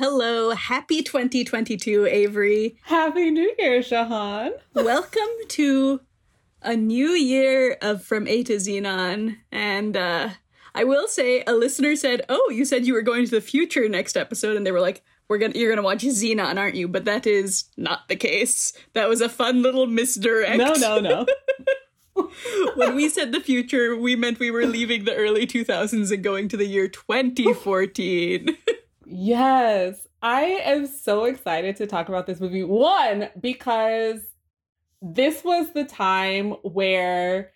Hello. Happy 2022, Avery. Happy New Year, Shahan. Welcome to a new year of From A to Xenon. And I will say a listener said, oh, you said you were going to the future next episode. And they were like, you're gonna watch Xenon, aren't you? But that is not the case. That was a fun little misdirect. No. When we said the future, we meant we were leaving the early 2000s and going to the year 2014. Yes. I am so excited to talk about this movie. One, because this was the time where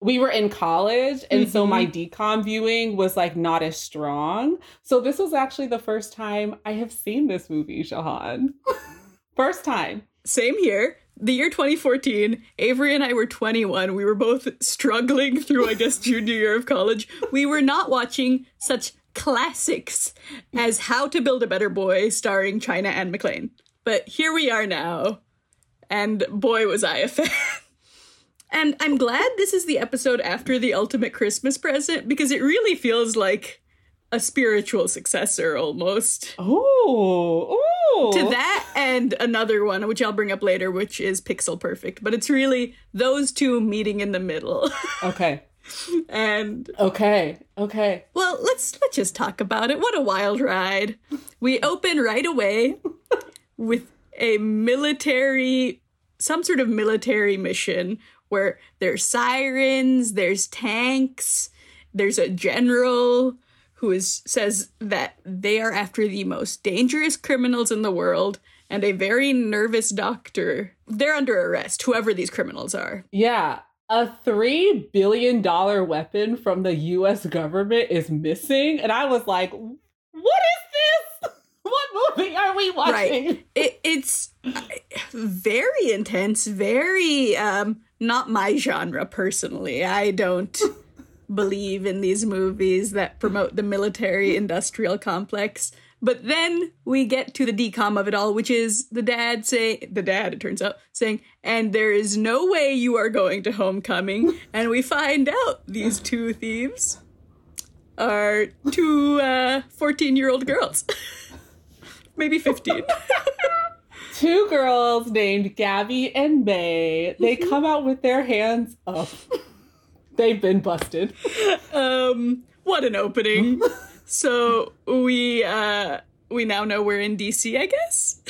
we were in college, and mm-hmm. so my DCOM viewing was like not as strong. So this was actually the first time I have seen this movie, Shahan. First time. Same here. The year 2014, Avery and I were 21. We were both struggling through, I guess, junior year of college. We were not watching such classics as How to Build a Better Boy starring China Anne McClain. But here we are now. And boy, was I a fan. And I'm glad this is the episode after The Ultimate Christmas Present, because it really feels like a spiritual successor almost. Oh, to that and another one, which I'll bring up later, which is Pixel Perfect. But it's really those two meeting in the middle. Okay. And okay. Well, let's just talk about it. What a wild ride. We open right away with a military, some sort of military mission where there's sirens, there's tanks, there's a general who says that they are after the most dangerous criminals in the world, and a very nervous doctor. They're under arrest, whoever these criminals are. Yeah, a $3 billion weapon from the U.S. government is missing. And I was like, what is this? What movie are we watching? Right. It's very intense, very not my genre, personally. I don't believe in these movies that promote the military-industrial complex. But then we get to the DCOM of it all, which is the dad, it turns out, saying, and there is no way you are going to homecoming. And we find out these two thieves are two 14-year-old girls. Maybe 15. Two girls named Gabby and May. They come out with their hands up. They've been busted. What an opening. So we now know we're in DC, I guess?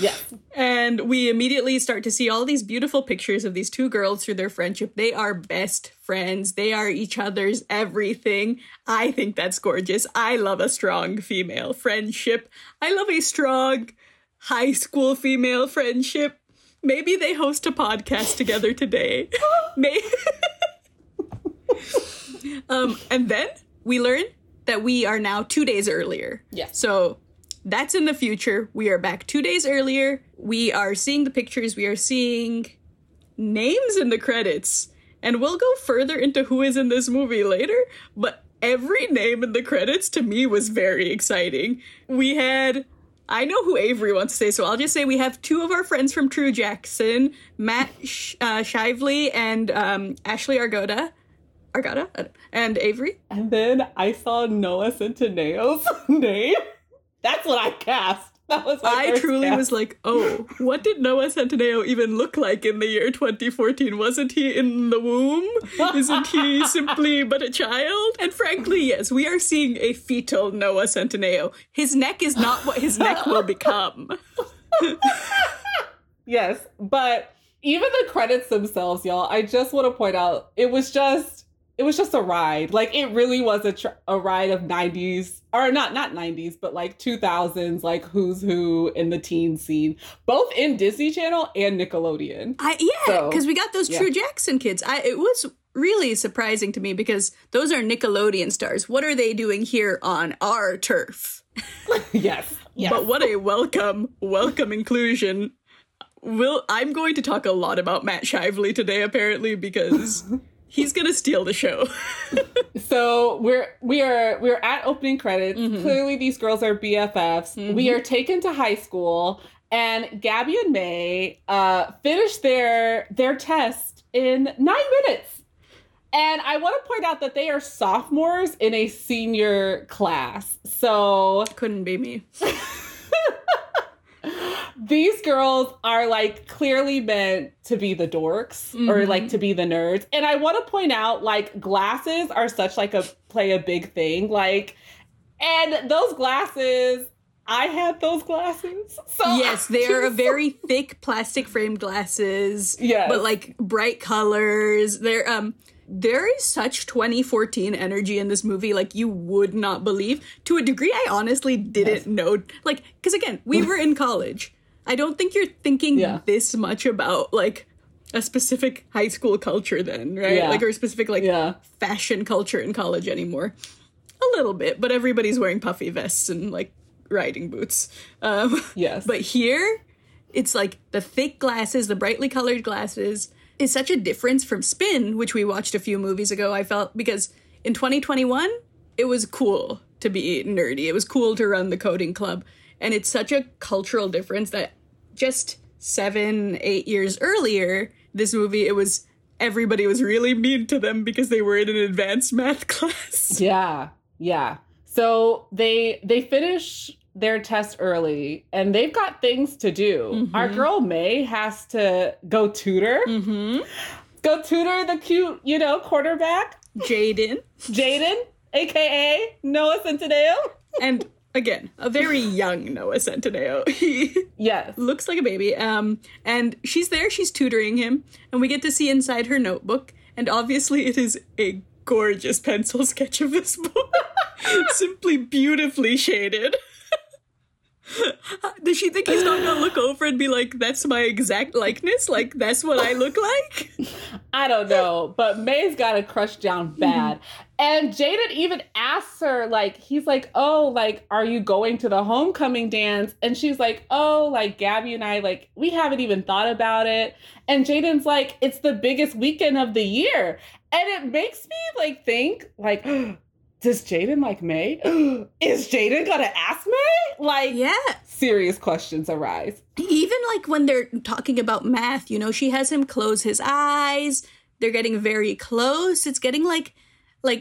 Yes. And we immediately start to see all these beautiful pictures of these two girls through their friendship. They are best friends. They are each other's everything. I think that's gorgeous. I love a strong female friendship. I love a strong high school female friendship. Maybe they host a podcast together today. And then we learn that we are now 2 days earlier. Yeah. So that's in the future. We are back 2 days earlier. We are seeing the pictures. We are seeing names in the credits. And we'll go further into who is in this movie later. But every name in the credits to me was very exciting. We had... I know who Avery wants to say, so I'll just say we have two of our friends from True Jackson, Matt Shively and Ashley Argota, and Avery. And then I saw Noah Centineo's name. That's what I cast. That was my first truly cast. Was like, oh, what did Noah Centineo even look like in the year 2014? Wasn't he in the womb? Isn't he simply but a child? And frankly, yes, we are seeing a fetal Noah Centineo. His neck is not what his neck will become. Yes, but even the credits themselves, y'all, I just want to point out, it was just a ride. Like, it really was a ride of 90s, or not 90s, but like 2000s, like who's who in the teen scene, both in Disney Channel and Nickelodeon. Because we got those True Jackson kids. It was really surprising to me because those are Nickelodeon stars. What are they doing here on our turf? Yes. But what a welcome inclusion. I'm going to talk a lot about Matt Shively today, apparently, because... he's going to steal the show. So we're at opening credits. Mm-hmm. Clearly, these girls are BFFs. Mm-hmm. We are taken to high school, and Gabby and May finish their test in 9 minutes. And I want to point out that they are sophomores in a senior class. So... couldn't be me. These girls are, like, clearly meant to be the dorks or, like, to be the nerds. And I want to point out, like, glasses are such, like, a big thing. Like, and those glasses... I had those glasses. So yes, they are a very thick plastic framed glasses. Yes. But like bright colors. They're there is such 2014 energy in this movie, like you would not believe. To a degree I honestly didn't know. Like, because again, we were in college. I don't think you're thinking this much about like a specific high school culture then, right? Yeah. Like or a specific like fashion culture in college anymore. A little bit, but everybody's wearing puffy vests and like riding boots. Yes. But here, it's like the thick glasses, the brightly colored glasses is such a difference from Spin, which we watched a few movies ago, I felt, because in 2021, it was cool to be nerdy. It was cool to run the coding club. And it's such a cultural difference that just 7-8 years earlier, this movie, it was everybody was really mean to them because they were in an advanced math class. Yeah. Yeah. So they finish their test early and they've got things to do. Mm-hmm. Our girl May has to go tutor. Mm-hmm. Go tutor the cute, you know, quarterback. Jaden, a.k.a. Noah Centineo. And again, a very young Noah Centineo. He looks like a baby. And she's there. She's tutoring him. And we get to see inside her notebook. And obviously it is a gorgeous pencil sketch of this book. Simply beautifully shaded. Does she think he's not gonna look over and be like, that's my exact likeness? Like, that's what I look like? I don't know, but May's got a crush down bad. And Jaden even asks her, like, he's like, oh, like, are you going to the homecoming dance? And she's like, oh, like, Gabby and I, like, we haven't even thought about it. And Jaden's like, it's the biggest weekend of the year. And it makes me, like, think, like... does Jaden like May? Is Jaden gonna ask May? Like, serious questions arise. Even like when they're talking about math, you know, she has him close his eyes. They're getting very close. It's getting like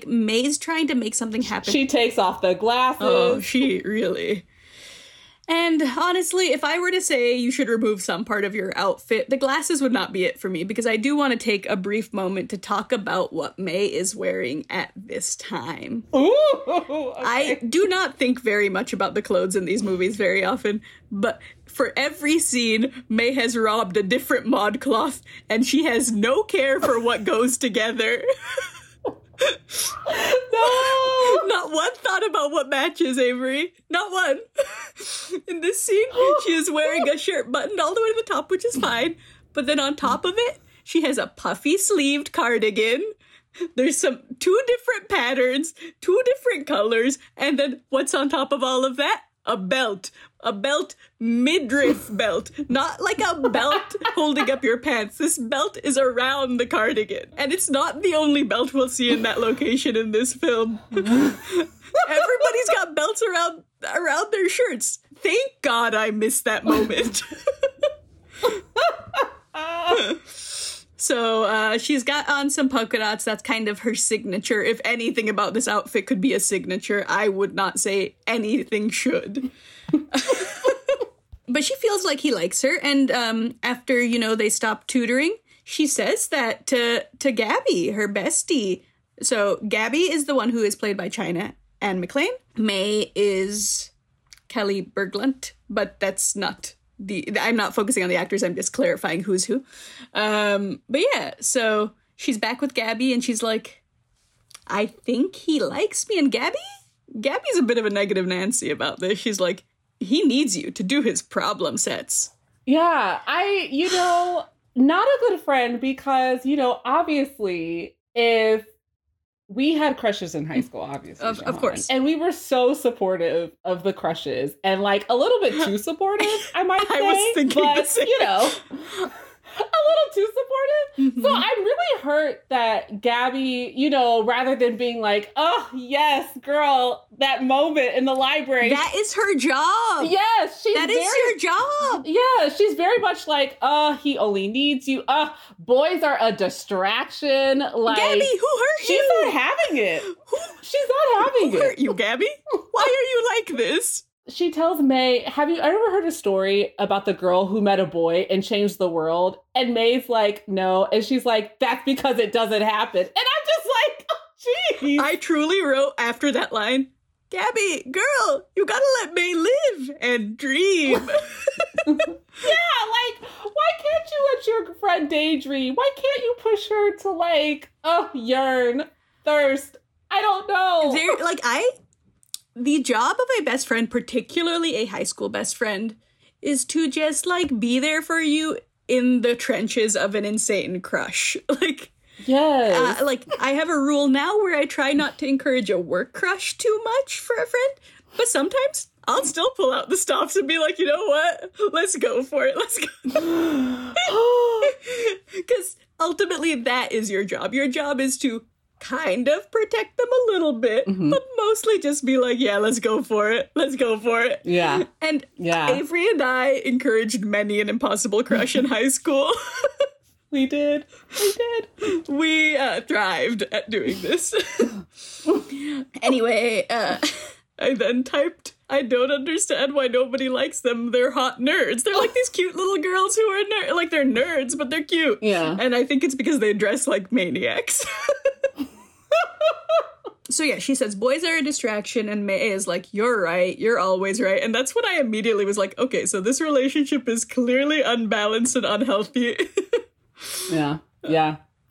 May's trying to make something happen. She takes off the glasses. Oh, she really. And honestly, if I were to say you should remove some part of your outfit, the glasses would not be it for me, because I do want to take a brief moment to talk about what May is wearing at this time. Ooh, okay. I do not think very much about the clothes in these movies very often, but for every scene, May has robbed a different ModCloth, and she has no care for what goes together. No! Not one thought about what matches, Avery. Not one. In this scene, she is wearing a shirt buttoned all the way to the top, which is fine. But then on top of it, she has a puffy-sleeved cardigan. There's two different patterns, two different colors, and then what's on top of all of that? A belt. A belt, midriff belt. Not like a belt holding up your pants. This belt is around the cardigan. And it's not the only belt we'll see in that location in this film. Everybody's got belts around their shirts. Thank God I missed that moment. So she's got on some polka dots. That's kind of her signature. If anything about this outfit could be a signature, I would not say anything should. But she feels like he likes her. And after, you know, they stop tutoring, she says that to Gabby, her bestie. So Gabby is the one who is played by China Anne McClain. May is Kelly Berglund, but that's not... I'm not focusing on the actors, I'm just clarifying who's who. But yeah, so she's back with Gabby and she's like, I think he likes me. And Gabby's a bit of a negative Nancy about this. She's like, he needs you to do his problem sets. Yeah, not a good friend because, you know, obviously if we had crushes in high school, obviously. Of course. And we were so supportive of the crushes and like a little bit too supportive, I might say. I was thinking the same. You know, a little too supportive. Mm-hmm. So I'm really hurt that Gabby, you know, rather than being like, oh, yes, girl, that moment in the library. That is her job. Yes. She's that is your your job. Yeah, she's very much like, he only needs you. Boys are a distraction. Like, Gabby, who hurt you? She's not having it. Who hurt you, Gabby? Why are you like this? She tells May, have you ever heard a story about the girl who met a boy and changed the world? And May's like, no. And she's like, that's because it doesn't happen. And I'm just like, oh, geez. I truly wrote after that line, Gabby, girl, you gotta let May live and dream. Yeah, like, why can't you let your friend daydream? Why can't you push her to, like, yearn, thirst? I don't know. The job of a best friend, particularly a high school best friend, is to just, like, be there for you in the trenches of an insane crush. Like, yes. I have a rule now where I try not to encourage a work crush too much for a friend, but sometimes I'll still pull out the stops and be like, you know what? Let's go for it. Let's go. Because ultimately that is your job. Your job is to kind of protect them a little bit, but mostly just be like, yeah, let's go for it. Let's go for it. Yeah. And Avery and I encouraged many an impossible crush in high school. We did. We thrived at doing this. Anyway, I then typed, I don't understand why nobody likes them. They're hot nerds. They're like these cute little girls who are like they're nerds, but they're cute. Yeah. And I think it's because they dress like maniacs. So yeah, she says, boys are a distraction, and May is like, you're right, you're always right. And that's when I immediately was like, okay, so this relationship is clearly unbalanced and unhealthy. Yeah,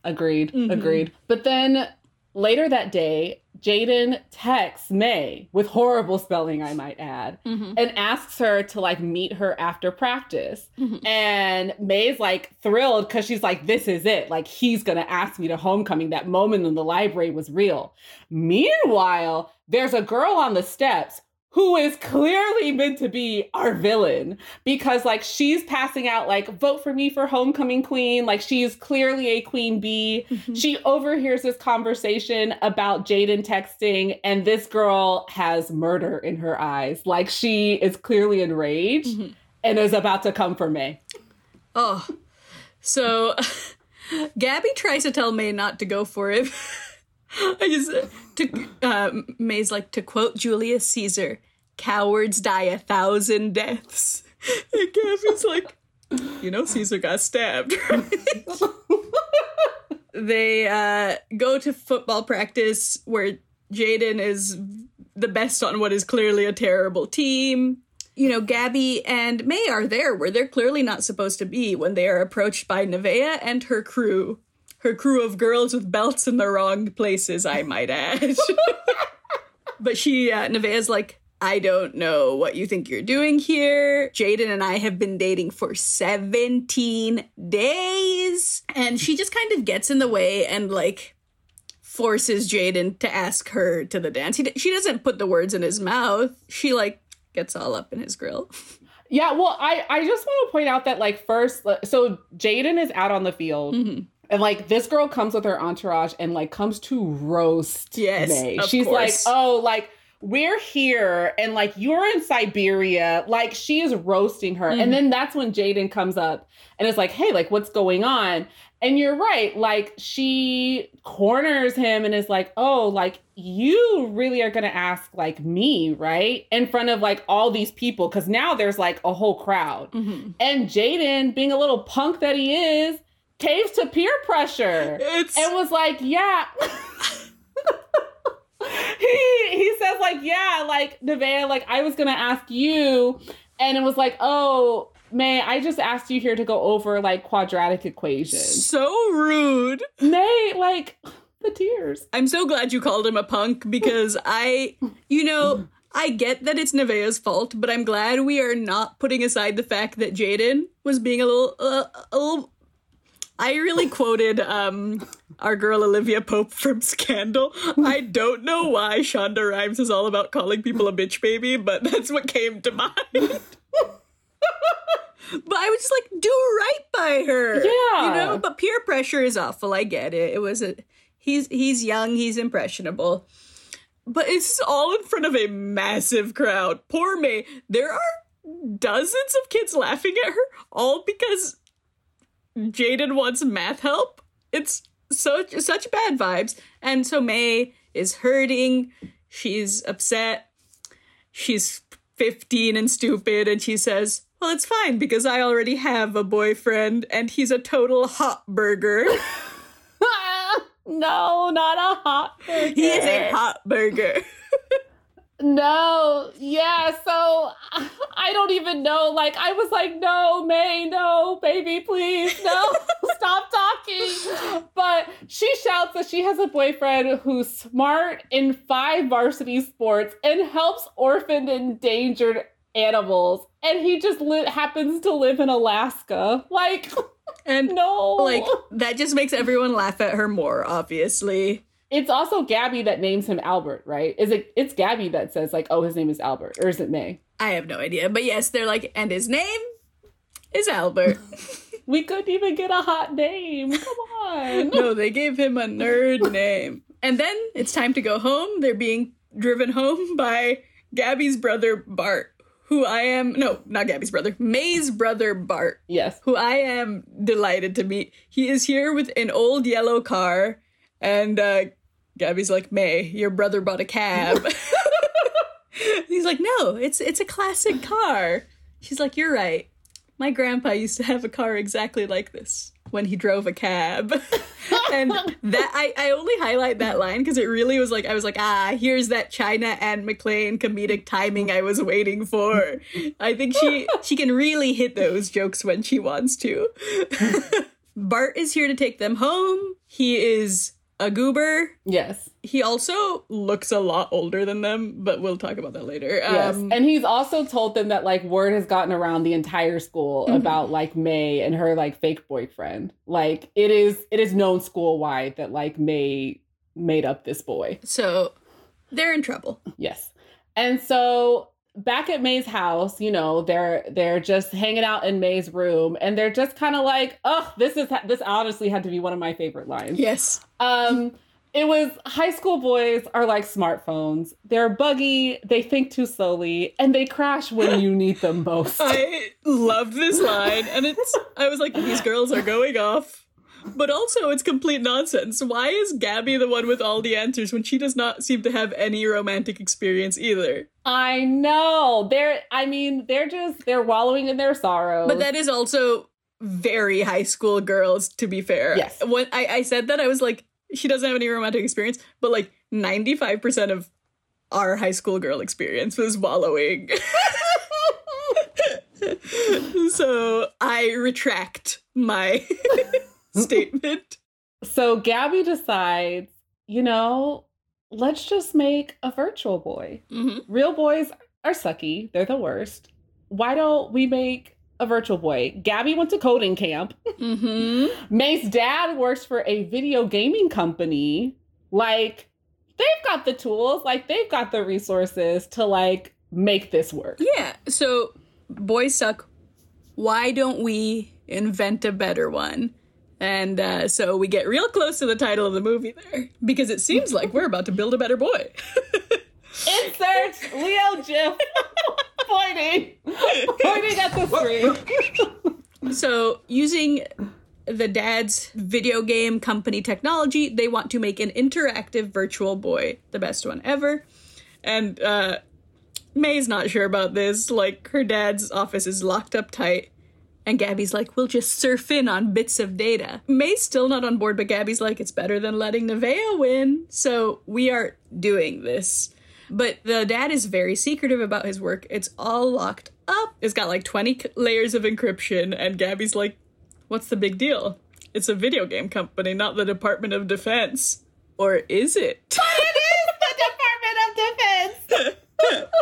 agreed. But then later that day, Jaden texts May, with horrible spelling, I might add, and asks her to, like, meet her after practice. And May's, like, thrilled because she's like, this is it. Like, he's going to ask me to homecoming. That moment in the library was real. Meanwhile, there's a girl on the steps who is clearly meant to be our villain because, like, she's passing out, like, vote for me for homecoming queen. Like, she is clearly a queen bee. She overhears this conversation about Jaden texting, and this girl has murder in her eyes. Like, she is clearly enraged and is about to come for May. Oh, so Gabby tries to tell May not to go for it. May's like, to quote Julius Caesar, cowards die 1,000 deaths. And Gabby's like, you know, Caesar got stabbed, right? They go to football practice where Jaden is the best on what is clearly a terrible team. You know, Gabby and May are there where they're clearly not supposed to be when they are approached by Nevaeh and her crew. Her crew of girls with belts in the wrong places, I might add. But she, Nevaeh's like, I don't know what you think you're doing here. Jaden and I have been dating for 17 days. And she just kind of gets in the way and, like, forces Jaden to ask her to the dance. She doesn't put the words in his mouth. She, like, gets all up in his grill. Yeah, well, I just want to point out that, like, first, so Jaden is out on the field. And, like, this girl comes with her entourage and, like, comes to roast May. She's like, oh, like, we're here and, like, you're in Siberia. Like, she is roasting her. And then that's when Jaden comes up and is like, hey, like, what's going on? And you're right. Like, she corners him and is like, oh, like, you really are going to ask, like, me, right? In front of, like, all these people. Because now there's, like, a whole crowd. And Jaden, being a little punk that he is, caves to peer pressure. And was like, yeah. he says, like, yeah, like, Nevaeh, like, I was gonna ask you, and it was like, oh, May, I just asked you here to go over, like, quadratic equations. So rude. May, like, the tears. I'm so glad you called him a punk, because I get that it's Nevaeh's fault, but I'm glad we are not putting aside the fact that Jaden was being a little I really quoted our girl Olivia Pope from Scandal. I don't know why Shonda Rhimes is all about calling people a bitch baby, but that's what came to mind. But I was just like, do right by her. Yeah. You know, but peer pressure is awful. I get it. It was he's young, he's impressionable. But it's all in front of a massive crowd. Poor May. There are dozens of kids laughing at her, all because Jaden wants math help. It's such bad vibes. And so May is hurting. She's upset. She's 15 and stupid. And she says, well, it's fine because I already have a boyfriend and he's a total hot burger. No, not a hot burger. He is a hot burger. No, yeah, so I don't even know. Like, I was like, no, May, no, baby, please, no, stop talking. But she shouts that she has a boyfriend who's smart in 5 varsity sports and helps orphaned, endangered animals. And he just happens to live in Alaska. Like, and no. Like, that just makes everyone laugh at her more, obviously. It's also Gabby that names him Albert, right? It's Gabby that says, like, oh, his name is Albert. Or is it May? I have no idea. But yes, they're like, and his name is Albert. We couldn't even get a hot name. Come on. No, they gave him a nerd name. And then it's time to go home. They're being driven home by Gabby's brother, Bart. May's brother Bart. Yes. Who I am delighted to meet. He is here with an old yellow car. And Gabby's like, May, your brother bought a cab. He's like, no, it's a classic car. She's like, you're right. My grandpa used to have a car exactly like this when he drove a cab. And that I only highlight that line because it really was like, I was like, here's that China Anne McClain comedic timing I was waiting for. I think she can really hit those jokes when she wants to. Bart is here to take them home. He is a goober. Yes. He also looks a lot older than them, but we'll talk about that later. Yes. And he's also told them that, like, word has gotten around the entire school about, like, May and her, like, fake boyfriend. Like, it is known school-wide that, like, May made up this boy. So they're in trouble. Yes. And so back at May's house, you know, they're just hanging out in May's room and they're just kind of like, oh, this honestly had to be one of my favorite lines. Yes. It was, high school boys are like smartphones. They're buggy, they think too slowly, and they crash when you need them most. I loved this line. And I was like, these girls are going off. But also it's complete nonsense. Why is Gabby the one with all the answers when she does not seem to have any romantic experience either? I know. They're wallowing in their sorrow. But that is also very high school girls, to be fair. Yes. When I said that, I was like, she doesn't have any romantic experience, but like 95% of our high school girl experience was wallowing. So I retract my statement. So Gabby decides, you know, let's just make a virtual boy. Mm-hmm. Real boys are sucky. They're the worst. Why don't we make a virtual boy? Gabby went to coding camp. Mm-hmm. May's dad works for a video gaming company. Like, they've got the tools. Like, they've got the resources to, like, make this work. Yeah. So boys suck. Why don't we invent a better one? And so we get real close to the title of the movie there, because it seems like we're about to build a better boy. Insert Leo GIF pointing at the screen. So using the dad's video game company technology, they want to make an interactive virtual boy, the best one ever. And May's not sure about this. Like, her dad's office is locked up tight. And Gabby's like, we'll just surf in on bits of data. May's still not on board, but Gabby's like, it's better than letting Nevaeh win. So we are doing this. But the dad is very secretive about his work. It's all locked up. It's got like 20 layers of encryption. And Gabby's like, what's the big deal? It's a video game company, not the Department of Defense. Or is it? But it is the Department of Defense!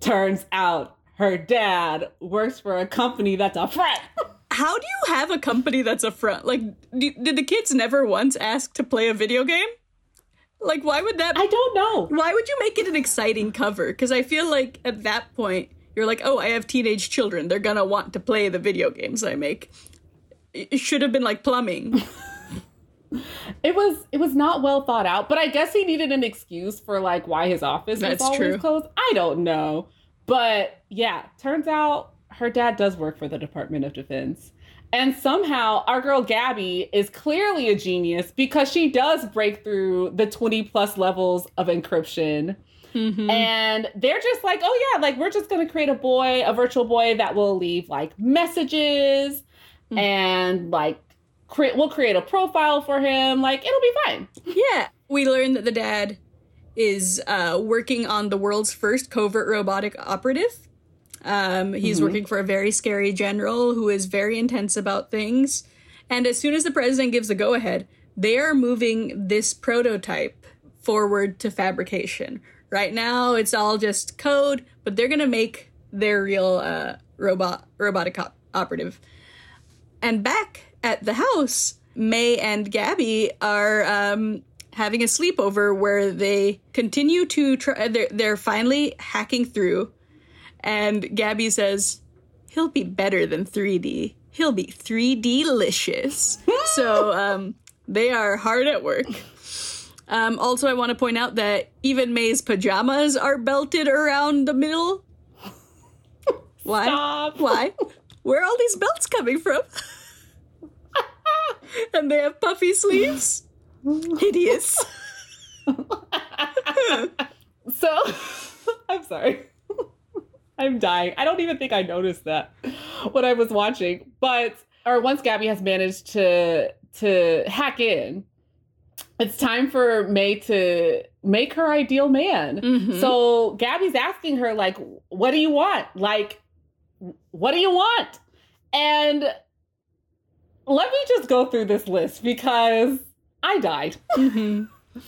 Turns out her dad works for a company that's a front. How do you have a company that's a front? Like, did the kids never once ask to play a video game? Like, why would that? I don't know. Why would you make it an exciting cover? Because I feel like at that point, you're like, oh, I have teenage children. They're going to want to play the video games I make. It should have been like plumbing. It was not well thought out, but I guess he needed an excuse for, like, why his office was always closed. I don't know. But yeah, turns out her dad does work for the Department of Defense. And somehow our girl Gabby is clearly a genius because she does break through the 20 plus levels of encryption. Mm-hmm. And they're just like, oh yeah, like we're just going to create a virtual boy that will leave like messages mm-hmm. and like we'll create a profile for him. Like it'll be fine. Yeah. We learned that the dad is working on the world's first covert robotic operative. He's mm-hmm. working for a very scary general who is very intense about things. And as soon as the president gives the go-ahead, they are moving this prototype forward to fabrication. Right now, it's all just code, but they're going to make their real robotic operative. And back at the house, May and Gabby are having a sleepover where they continue to try. They're finally hacking through. And Gabby says, he'll be better than 3D. He'll be 3D-licious. So they are hard at work. Also, I want to point out that even May's pajamas are belted around the middle. Why? Stop. Why? Where are all these belts coming from? And they have puffy sleeves. Hideous. So, I'm sorry. I'm dying. I don't even think I noticed that when I was watching. But once Gabby has managed to hack in, it's time for May to make her ideal man. Mm-hmm. So Gabby's asking her, like, what do you want? Like, what do you want? And let me just go through this list because I died. Mm-hmm.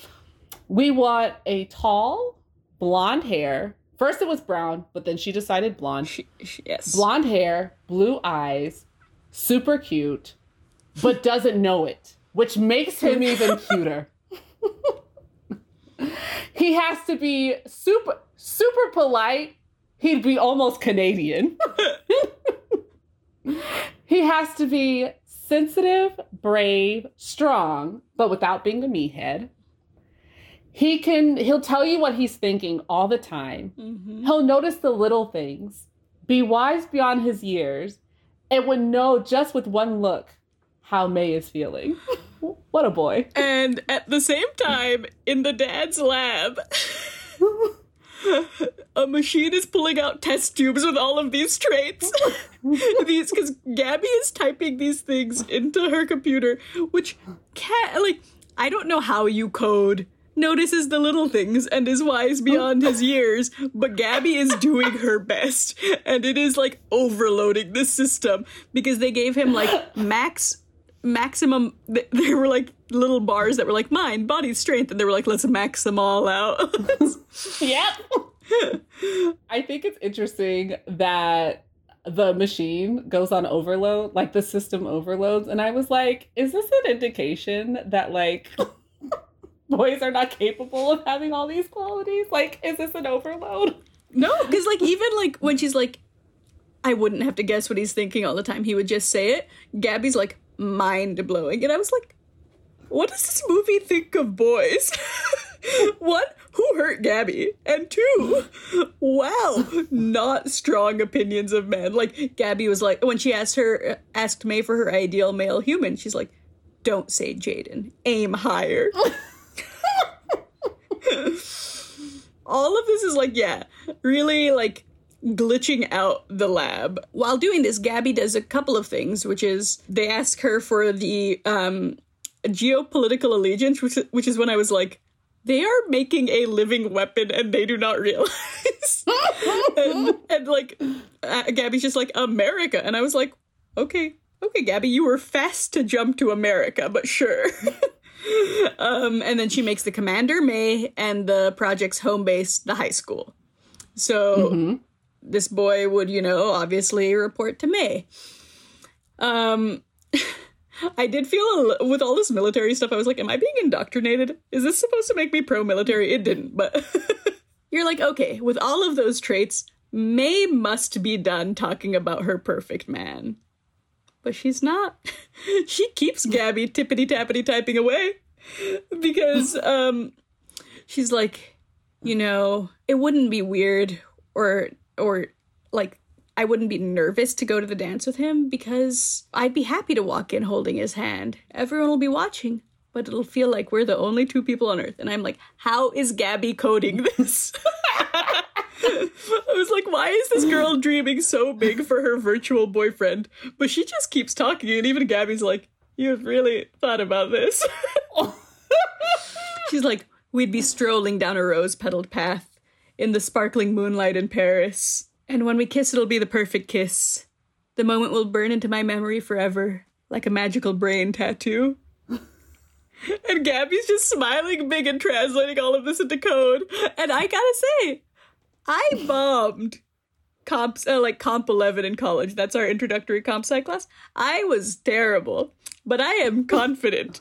We want a tall, blonde hair. First it was brown, but then she decided blonde. Yes. Blonde hair, blue eyes, super cute, but doesn't know it, which makes him even cuter. He has to be super, super polite. He'd be almost Canadian. He has to be sensitive, brave, strong, but without being a meathead. He'll tell you what he's thinking all the time. Mm-hmm. He'll notice the little things, be wise beyond his years, and would know just with one look how May is feeling. What a boy. And at the same time, in the dad's lab, a machine is pulling out test tubes with all of these traits. Because Gabby is typing these things into her computer, which I don't know how you code. Notices the little things and is wise beyond his years, but Gabby is doing her best, and it is like overloading this system because they gave him like maximum. There were like little bars that were like mind, body, strength, and they were like, let's max them all out. Yep. I think it's interesting that the machine goes on overload, like the system overloads, and I was like, is this an indication that like boys are not capable of having all these qualities? Like, is this an overload? No, because like even like when she's like, I wouldn't have to guess what he's thinking all the time, he would just say it. Gabby's like, mind-blowing. And I was like, what does this movie think of boys? One, who hurt Gabby? And two, wow, not strong opinions of men. Like Gabby was like, when she asked May for her ideal male human, she's like, don't say Jaden, aim higher. All of this is like, yeah, really like glitching out the lab. While doing this, Gabby does a couple of things, which is they ask her for the geopolitical allegiance, which is when I was like, they are making a living weapon and they do not realize. and like Gabby's just like, America. And I was like, okay, Gabby, you were fast to jump to America, but sure. And then she makes the commander, May, and the project's home base, the high school. So mm-hmm. This boy would, obviously report to May. I did feel, with all this military stuff, I was like, am I being indoctrinated? Is this supposed to make me pro-military? It didn't, but you're like, okay, with all of those traits, May must be done talking about her perfect man. But she's not. She keeps Gabby tippity-tappity typing away because she's like, it wouldn't be weird or like, I wouldn't be nervous to go to the dance with him because I'd be happy to walk in holding his hand. Everyone will be watching, but it'll feel like we're the only two people on Earth. And I'm like, how is Gabby coding this? I was like, why is this girl dreaming so big for her virtual boyfriend? But she just keeps talking. And even Gabby's like, you've really thought about this. She's like, we'd be strolling down a rose-petaled path in the sparkling moonlight in Paris. And when we kiss, it'll be the perfect kiss. The moment will burn into my memory forever, like a magical brain tattoo. And Gabby's just smiling big and translating all of this into code. And I gotta say, I bombed comp 11 in college. That's our introductory comp sci class. I was terrible, but I am confident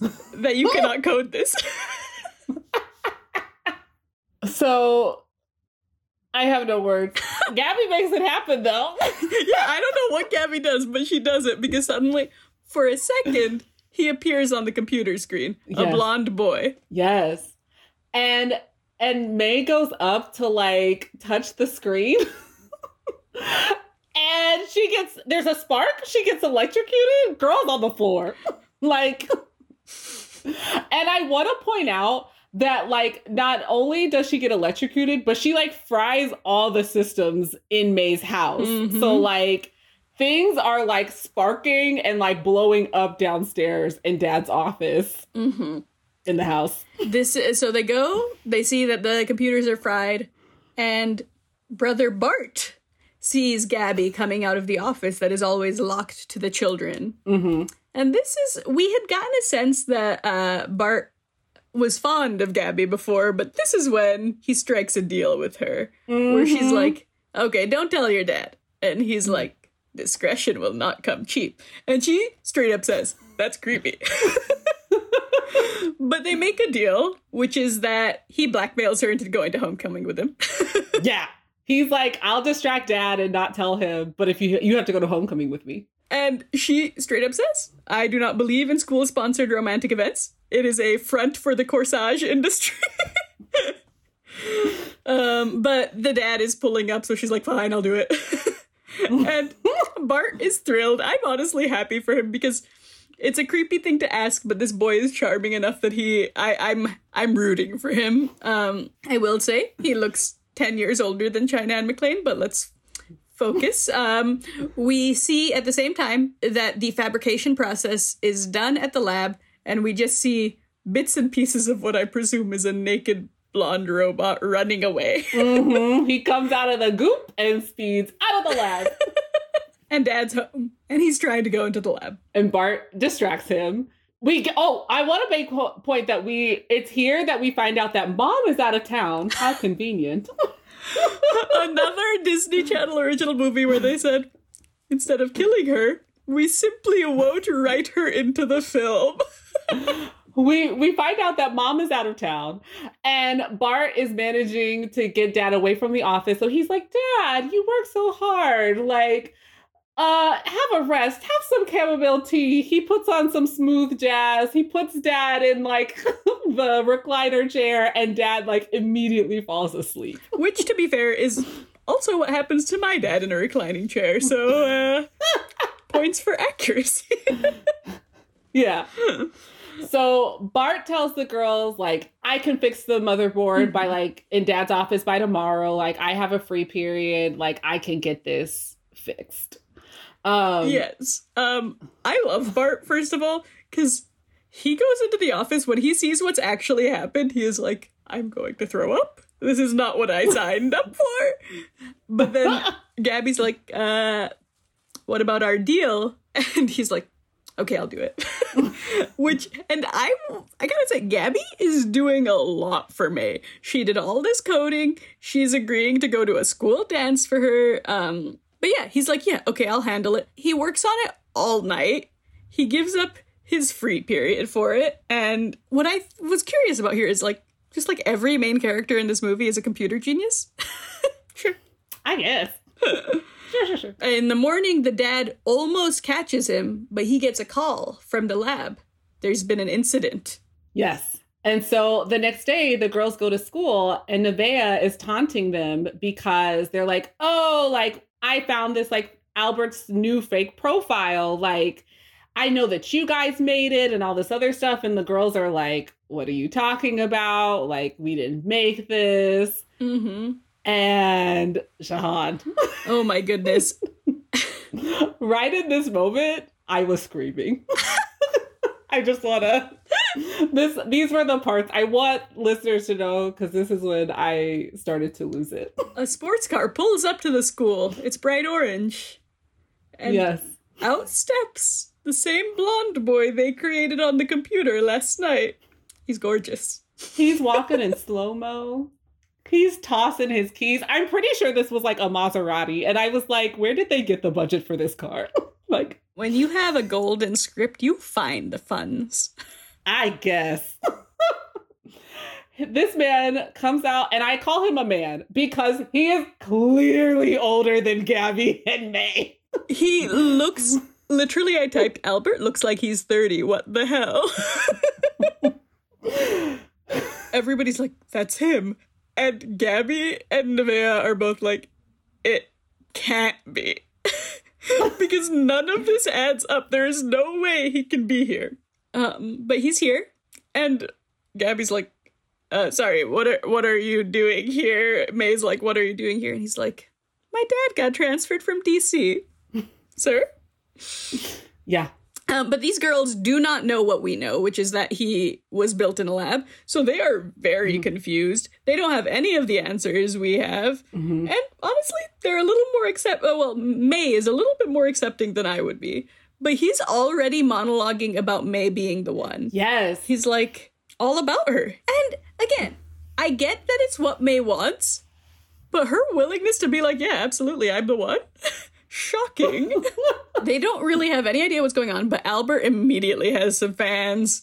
that you cannot code this. So I have no words. Gabby makes it happen, though. Yeah, I don't know what Gabby does, but she does it because suddenly, for a second, he appears on the computer screen. Yes. A blonde boy. Yes. And May goes up to, like, touch the screen. And there's a spark. She gets electrocuted. Girl's on the floor. Like, and I want to point out that, like, not only does she get electrocuted, but she, like, fries all the systems in May's house. Mm-hmm. So, like, things are, like, sparking and, like, blowing up downstairs in Dad's office. Mm-hmm. In the house. So they go, they see that the computers are fried, and Brother Bart sees Gabby coming out of the office that is always locked to the children. Mm-hmm. And we had gotten a sense that Bart was fond of Gabby before, but this is when he strikes a deal with her, mm-hmm. where she's like, okay, don't tell your dad. And he's like, discretion will not come cheap. And she straight up says, that's creepy. But they make a deal, which is that he blackmails her into going to homecoming with him. Yeah. He's like, I'll distract Dad and not tell him, but if you have to go to homecoming with me. And she straight up says, I do not believe in school-sponsored romantic events. It is a front for the corsage industry. But the dad is pulling up, so she's like, fine, I'll do it. And Bart is thrilled. I'm honestly happy for him because it's a creepy thing to ask, but this boy is charming enough that I'm rooting for him. I will say he looks 10 years older than China Anne McClain, but let's focus. We see at the same time that the fabrication process is done at the lab, and we just see bits and pieces of what I presume is a naked blonde robot running away. Mm-hmm. He comes out of the goop and speeds out of the lab. And Dad's home, and he's trying to go into the lab. And Bart distracts him. I want to make a point that it's here that we find out that Mom is out of town. How convenient. Another Disney Channel original movie where they said, instead of killing her, we simply won't write her into the film. We find out that Mom is out of town, and Bart is managing to get Dad away from the office. So he's like, Dad, you work so hard. Like, have a rest, have some chamomile tea. He puts on some smooth jazz. He puts Dad in, like, the recliner chair, and Dad, like, immediately falls asleep. Which, to be fair, is also what happens to my dad in a reclining chair. So, points for accuracy. Yeah. So Bart tells the girls, like, I can fix the motherboard by, like, in Dad's office by tomorrow. Like, I have a free period. Like, I can get this fixed. Yes. I love Bart, first of all, because he goes into the office when he sees what's actually happened. He is like, I'm going to throw up. This is not what I signed up for. But then Gabby's like, what about our deal? And he's like, okay, I'll do it. I gotta say, Gabby is doing a lot for May. She did all this coding. She's agreeing to go to a school dance for her. But yeah, he's like, yeah, okay, I'll handle it. He works on it all night. He gives up his free period for it. And what I was curious about here is, like, just like every main character in this movie is a computer genius. Sure. I guess. Sure. In the morning, the dad almost catches him, but he gets a call from the lab. There's been an incident. Yes. And so the next day, the girls go to school and Nevaeh is taunting them because they're like, oh, like, I found this, like, Albert's new fake profile. Like, I know that you guys made it and all this other stuff. And the girls are like, what are you talking about? Like, we didn't make this. Mm-hmm. And Shahan. Oh, my goodness. Right in this moment, I was screaming. I just want to... These were the parts I want listeners to know, because this is when I started to lose it. A sports car pulls up to the school. It's bright orange. And yes. Out steps the same blonde boy they created on the computer last night. He's gorgeous. He's walking in slow-mo. He's tossing his keys. I'm pretty sure this was like a Maserati. And I was like, where did they get the budget for this car? Like, when you have a golden script, you find the funds. I guess. This man comes out, and I call him a man because he is clearly older than Gabby and May. He looks, literally I typed, Albert looks like he's 30. What the hell? Everybody's like, that's him. And Gabby and Nevaeh are both like, it can't be. Because none of this adds up. There is no way he can be here. But he's here, and Gabby's like, sorry, what are you doing here? May's like, what are you doing here? And he's like, my dad got transferred from DC, sir. Yeah. But these girls do not know what we know, which is that he was built in a lab. So they are very mm-hmm. confused. They don't have any of the answers we have. Mm-hmm. And honestly, they're a little more May is a little bit more accepting than I would be. But he's already monologuing about May being the one. Yes. He's like, all about her. And again, I get that it's what May wants, but her willingness to be like, yeah, absolutely, I'm the one. Shocking. They don't really have any idea what's going on, but Albert immediately has some fans.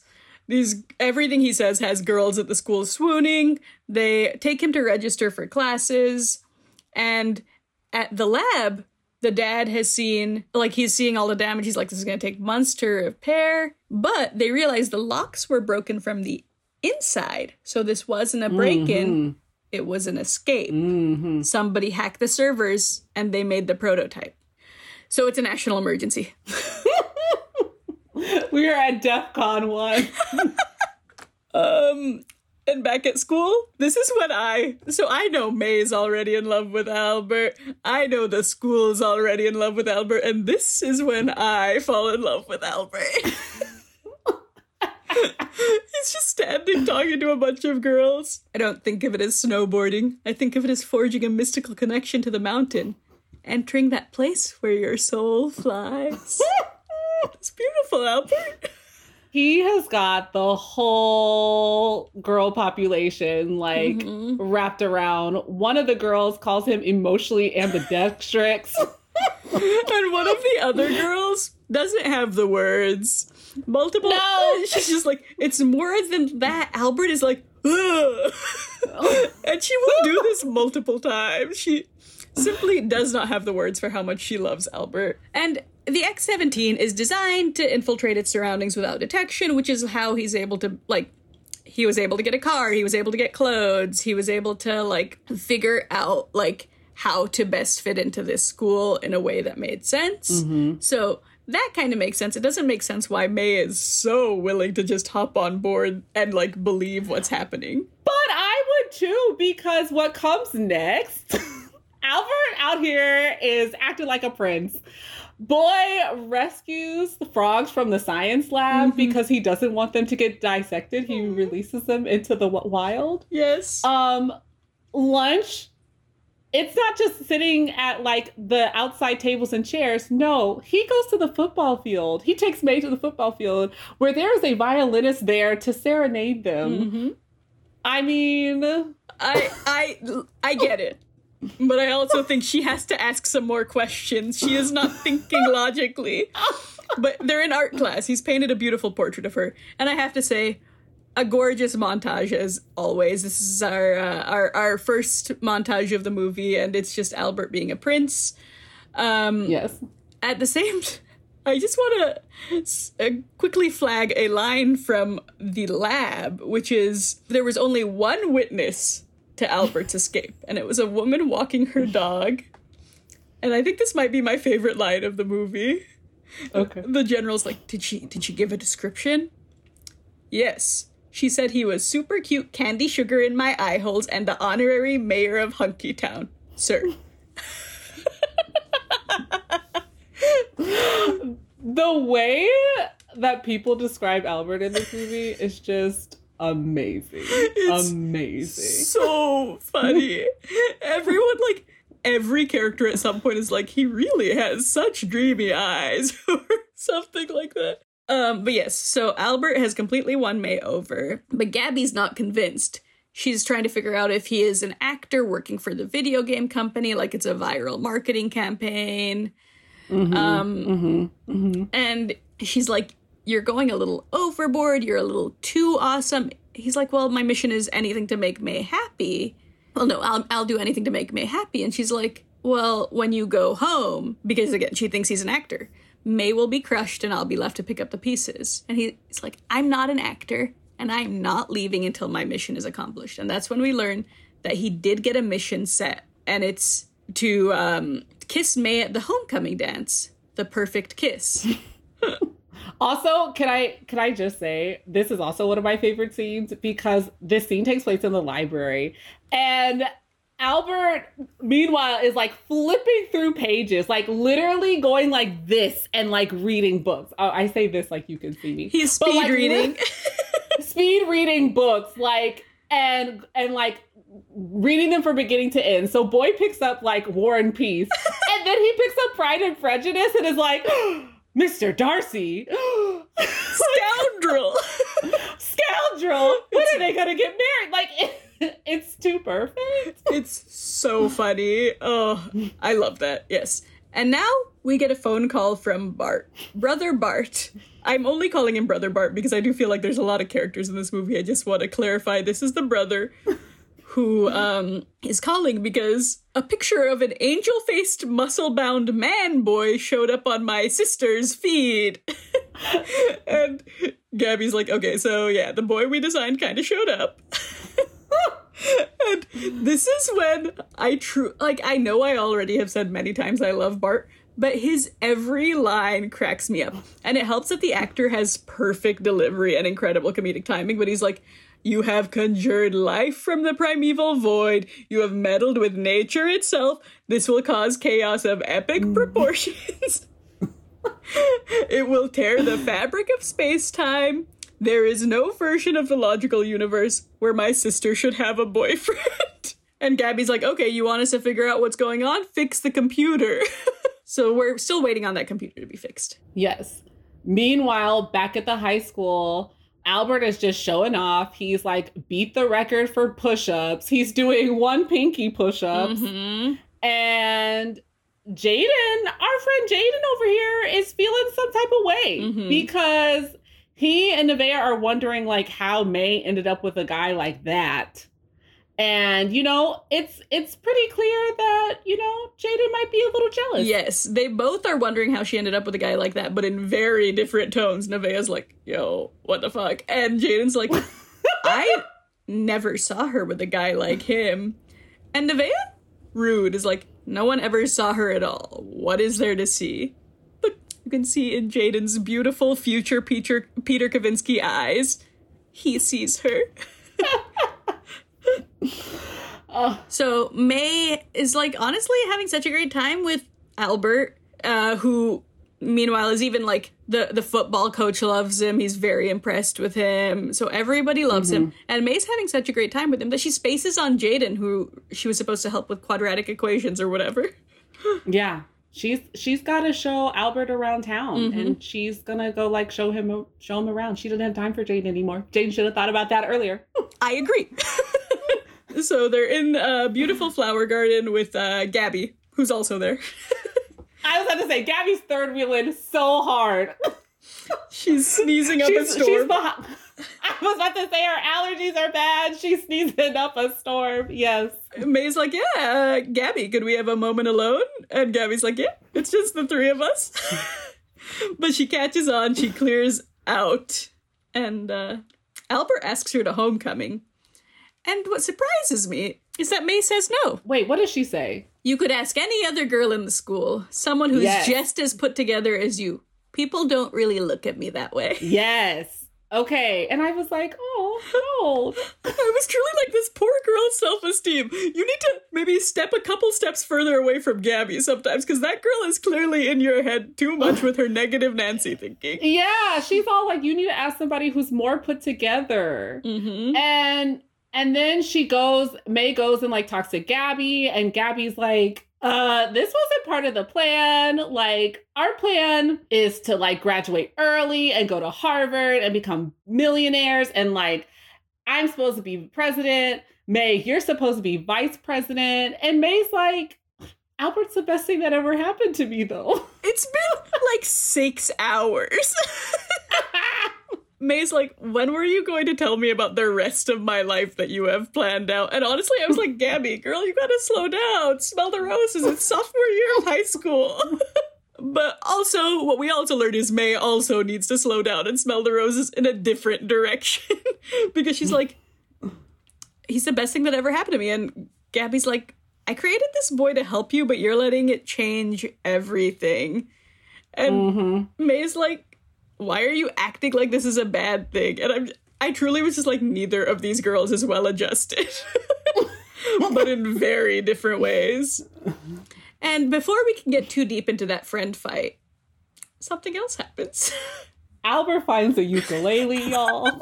Everything he says has girls at the school swooning. They take him to register for classes. And at the lab, the dad has seen, like, he's seeing all the damage. He's like, this is going to take months to repair. But they realize the locks were broken from the inside. So this wasn't a break-in. Mm-hmm. It was an escape. Mm-hmm. Somebody hacked the servers and they made the prototype. So it's a national emergency. We are at DEFCON 1. And back at school, this is when I know May's already in love with Albert. I know the school's already in love with Albert. And this is when I fall in love with Albert. He's just standing talking to a bunch of girls. I don't think of it as snowboarding. I think of it as forging a mystical connection to the mountain. Entering that place where your soul flies. It's beautiful, Albert. He has got the whole girl population, like, mm-hmm. wrapped around. One of the girls calls him emotionally ambidextrous. And one of the other girls doesn't have the words. Multiple. No. She's just like, it's more than that. Albert is like, ugh. And she will do this multiple times. She simply does not have the words for how much she loves Albert. And the X-17 is designed to infiltrate its surroundings without detection, which is how he's able to, like, he was able to get a car, he was able to get clothes, he was able to, like, figure out, like, how to best fit into this school in a way that made sense. Mm-hmm. So that kind of makes sense. It doesn't make sense why May is so willing to just hop on board and, like, believe what's happening. But I would, too, because what comes next... Albert out here is acting like a prince. Boy rescues the frogs from the science lab mm-hmm. because he doesn't want them to get dissected. He mm-hmm. releases them into the wild. Yes. Lunch. It's not just sitting at, like, the outside tables and chairs. No, he goes to the football field. He takes May to the football field where there is a violinist there to serenade them. Mm-hmm. I mean, I get it. But I also think she has to ask some more questions. She is not thinking logically. But they're in art class. He's painted a beautiful portrait of her. And I have to say, a gorgeous montage as always. This is our first montage of the movie, and it's just Albert being a prince. Yes. At the same... I just want to quickly flag a line from The Lab, which is, there was only one witness to Albert's escape, and it was a woman walking her dog. And I think this might be my favorite line of the movie. Okay. The general's like, did she give a description? Yes. She said he was super cute, candy sugar in my eye holes, and the honorary mayor of Hunky Town, sir. The way that people describe Albert in this movie is just amazing. It's amazing. So funny. Everyone, like, every character at some point is like, he really has such dreamy eyes, or something like that. But yes, so Albert has completely won May over, but Gabby's not convinced. She's trying to figure out if he is an actor working for the video game company, like it's a viral marketing campaign. Mm-hmm, And she's like, you're going a little overboard. You're a little too awesome. He's like, well, my mission is anything to make May happy. Well, no, I'll do anything to make May happy. And she's like, well, when you go home, because again, she thinks he's an actor, May will be crushed and I'll be left to pick up the pieces. And he's like, I'm not an actor and I'm not leaving until my mission is accomplished. And that's when we learn that he did get a mission set, and it's to kiss May at the homecoming dance, the perfect kiss. Also, can I just say, this is also one of my favorite scenes, because this scene takes place in the library, and Albert, meanwhile, is like flipping through pages, like literally going like this and like reading books. Oh, I say this like you can see me. He's speed like, reading. Speed reading books, like, and like reading them from beginning to end. So Boy picks up like War and Peace, and then he picks up Pride and Prejudice and is like, Mr. Darcy. Scoundrel. Scoundrel. When are they going to get married? Like, it's too perfect. It's so funny. Oh, I love that. Yes. And now we get a phone call from Bart. Brother Bart. I'm only calling him Brother Bart because I do feel like there's a lot of characters in this movie. I just want to clarify, this is the brother who is calling because a picture of an angel-faced, muscle-bound man-boy showed up on my sister's feed. And Gabby's like, okay, so yeah, the boy we designed kind of showed up. And this is when I know I already have said many times I love Bart, but his every line cracks me up. And it helps that the actor has perfect delivery and incredible comedic timing, but he's like, you have conjured life from the primeval void. You have meddled with nature itself. This will cause chaos of epic proportions. It will tear the fabric of space-time. There is no version of the logical universe where my sister should have a boyfriend. And Gabby's like, okay, you want us to figure out what's going on? Fix the computer. So we're still waiting on that computer to be fixed. Yes. Meanwhile, back at the high school, Albert is just showing off. He's like, beat the record for push-ups. He's doing one pinky push-ups. Mm-hmm. And Jaden, our friend Jaden over here, is feeling some type of way because he and Nevaeh are wondering, like, how May ended up with a guy like that. And, you know, it's pretty clear that, you know, Jaden might be a little jealous. Yes, they both are wondering how she ended up with a guy like that, but in very different tones. Nevaeh's like, yo, what the fuck? And Jaden's like, I never saw her with a guy like him. And Nevaeh, rude, is like, no one ever saw her at all. What is there to see? You can see in Jaden's beautiful future Peter Kavinsky eyes, he sees her. So May is like, honestly, having such a great time with Albert, who meanwhile is even like the football coach loves him. He's very impressed with him. So everybody loves him. And May's having such a great time with him that she spaces on Jaden, who she was supposed to help with quadratic equations or whatever. Yeah. She's got to show Albert around town, and she's gonna go like show him around. She doesn't have time for Jaden anymore. Jaden should have thought about that earlier. I agree. So they're in a beautiful flower garden with Gabby, who's also there. I was about to say, Gabby's third wheeling so hard. She's sneezing up a storm. I was about to say her allergies are bad. She's sneezing up a storm. Yes. May's like, yeah, Gabby, could we have a moment alone? And Gabby's like, yeah, it's just the three of us. But she catches on, she clears out, and Albert asks her to homecoming. And what surprises me is that May says no. Wait, what does she say? You could ask any other girl in the school, someone who's just as put together as you. People don't really look at me that way. Yes. Okay. And I was like, oh, no. I was truly like, this poor girl's self-esteem. You need to maybe step a couple steps further away from Gabby sometimes, because that girl is clearly in your head too much with her negative Nancy thinking. Yeah. She's all like, you need to ask somebody who's more put together. Mm-hmm. And then May goes and like talks to Gabby, and Gabby's like, this wasn't part of the plan. Like, our plan is to like graduate early and go to Harvard and become millionaires. And like, I'm supposed to be president. May, you're supposed to be vice president. And May's like, Albert's the best thing that ever happened to me, though. It's been like 6 hours. May's like, when were you going to tell me about the rest of my life that you have planned out? And honestly, I was like, Gabby, girl, you gotta slow down. Smell the roses. It's sophomore year of high school. But also, what we also learned is May also needs to slow down and smell the roses in a different direction. Because she's like, he's the best thing that ever happened to me. And Gabby's like, I created this boy to help you, but you're letting it change everything. And May's like, why are you acting like this is a bad thing? And I truly was just like, neither of these girls is well adjusted, but in very different ways. And before we can get too deep into that friend fight, something else happens. Albert finds a ukulele, y'all.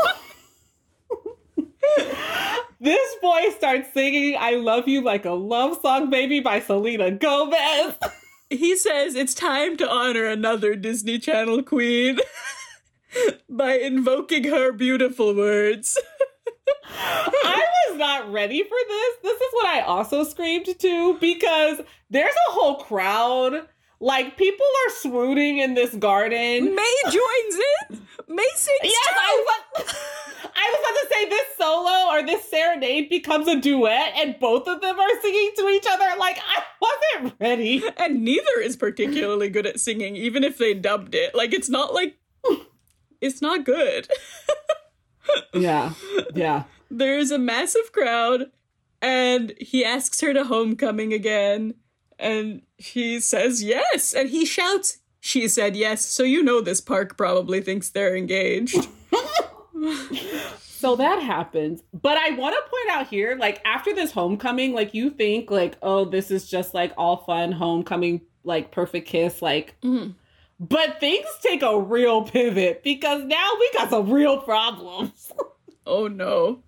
This boy starts singing I Love You Like a Love Song Baby by Selena Gomez. He says it's time to honor another Disney Channel queen by invoking her beautiful words. I was not ready for this. This is what I also screamed to, because there's a whole crowd. Like, people are swooning in this garden. May joins in. May sings too. I was about to say, this solo or this serenade becomes a duet, and both of them are singing to each other. Like, I wasn't ready. And neither is particularly good at singing, even if they dubbed it. Like, it's not like, it's not good. Yeah. There's a massive crowd, and he asks her to homecoming again. And she says yes. And he shouts, she said yes. So you know this park probably thinks they're engaged. So that happens. But I want to point out here, like, after this homecoming, like, you think, like, oh, this is just, like, all fun homecoming, like, perfect kiss, like. Mm. But things take a real pivot, because now we got some real problems. Oh, no.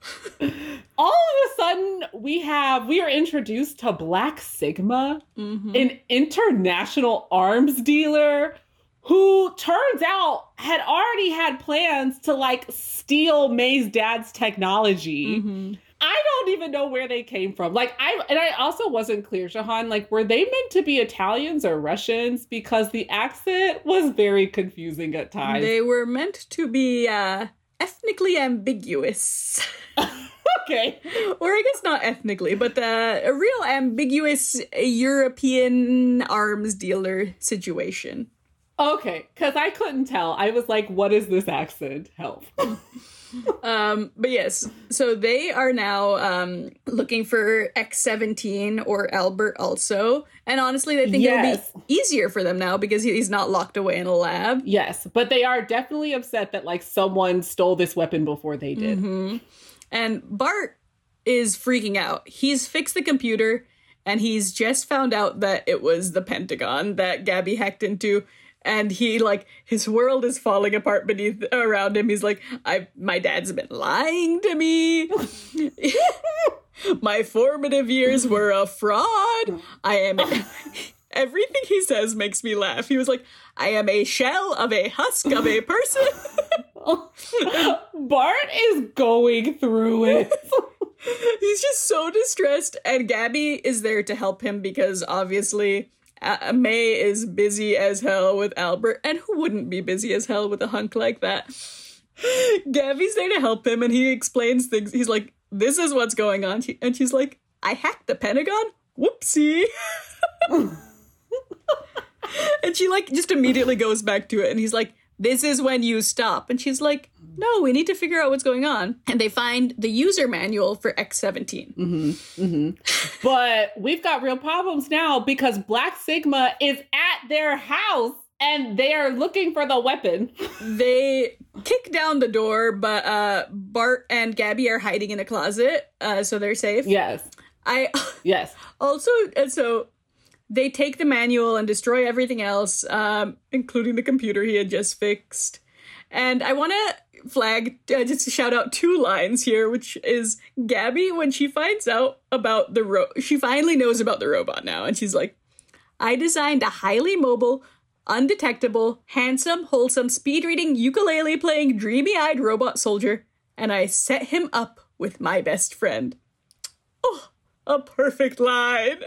All of a sudden, we are introduced to Black Sigma, an international arms dealer who turns out had already had plans to, like, steal May's dad's technology. Mm-hmm. I don't even know where they came from. Like, I also wasn't clear, Jahan, like, were they meant to be Italians or Russians? Because the accent was very confusing at times. They were meant to be, ethnically ambiguous. Okay. Or I guess not ethnically, but a real ambiguous European arms dealer situation. Okay, because I couldn't tell. I was like, what is this accent? Help. But yes, so they are now looking for X-17 or Albert also. And honestly, they think it'll be easier for them now because he's not locked away in a lab. Yes, but they are definitely upset that, like, someone stole this weapon before they did. Mm-hmm. And Bart is freaking out. He's fixed the computer, and he's just found out that it was the Pentagon that Gabby hacked into. And he, like, his world is falling apart around him. He's like, my dad's been lying to me. My formative years were a fraud. Everything he says makes me laugh. He was like, I am a shell of a husk of a person. Bart is going through it. He's just so distressed. And Gabby is there to help him because obviously May is busy as hell with Albert, and who wouldn't be busy as hell with a hunk like that? Gabby's there to help him, and he explains things. He's like, this is what's going on. And she's like, I hacked the Pentagon? Whoopsie. And And she like just immediately goes back to it. And he's like, this is when you stop. And she's like, no, we need to figure out what's going on. And they find the user manual for X17. Mm-hmm. Mm-hmm. But we've got real problems now because Black Sigma is at their house and they are looking for the weapon. They kick down the door, but Bart and Gabby are hiding in a closet. So they're safe. Yes. Yes. Also, so they take the manual and destroy everything else, including the computer he had just fixed. And I want to flag, just to shout out two lines here, which is Gabby, when she finds out about the she finally knows about the robot now. And she's like, I designed a highly mobile, undetectable, handsome, wholesome, speed-reading, ukulele-playing, dreamy-eyed robot soldier. And I set him up with my best friend. Oh, a perfect line.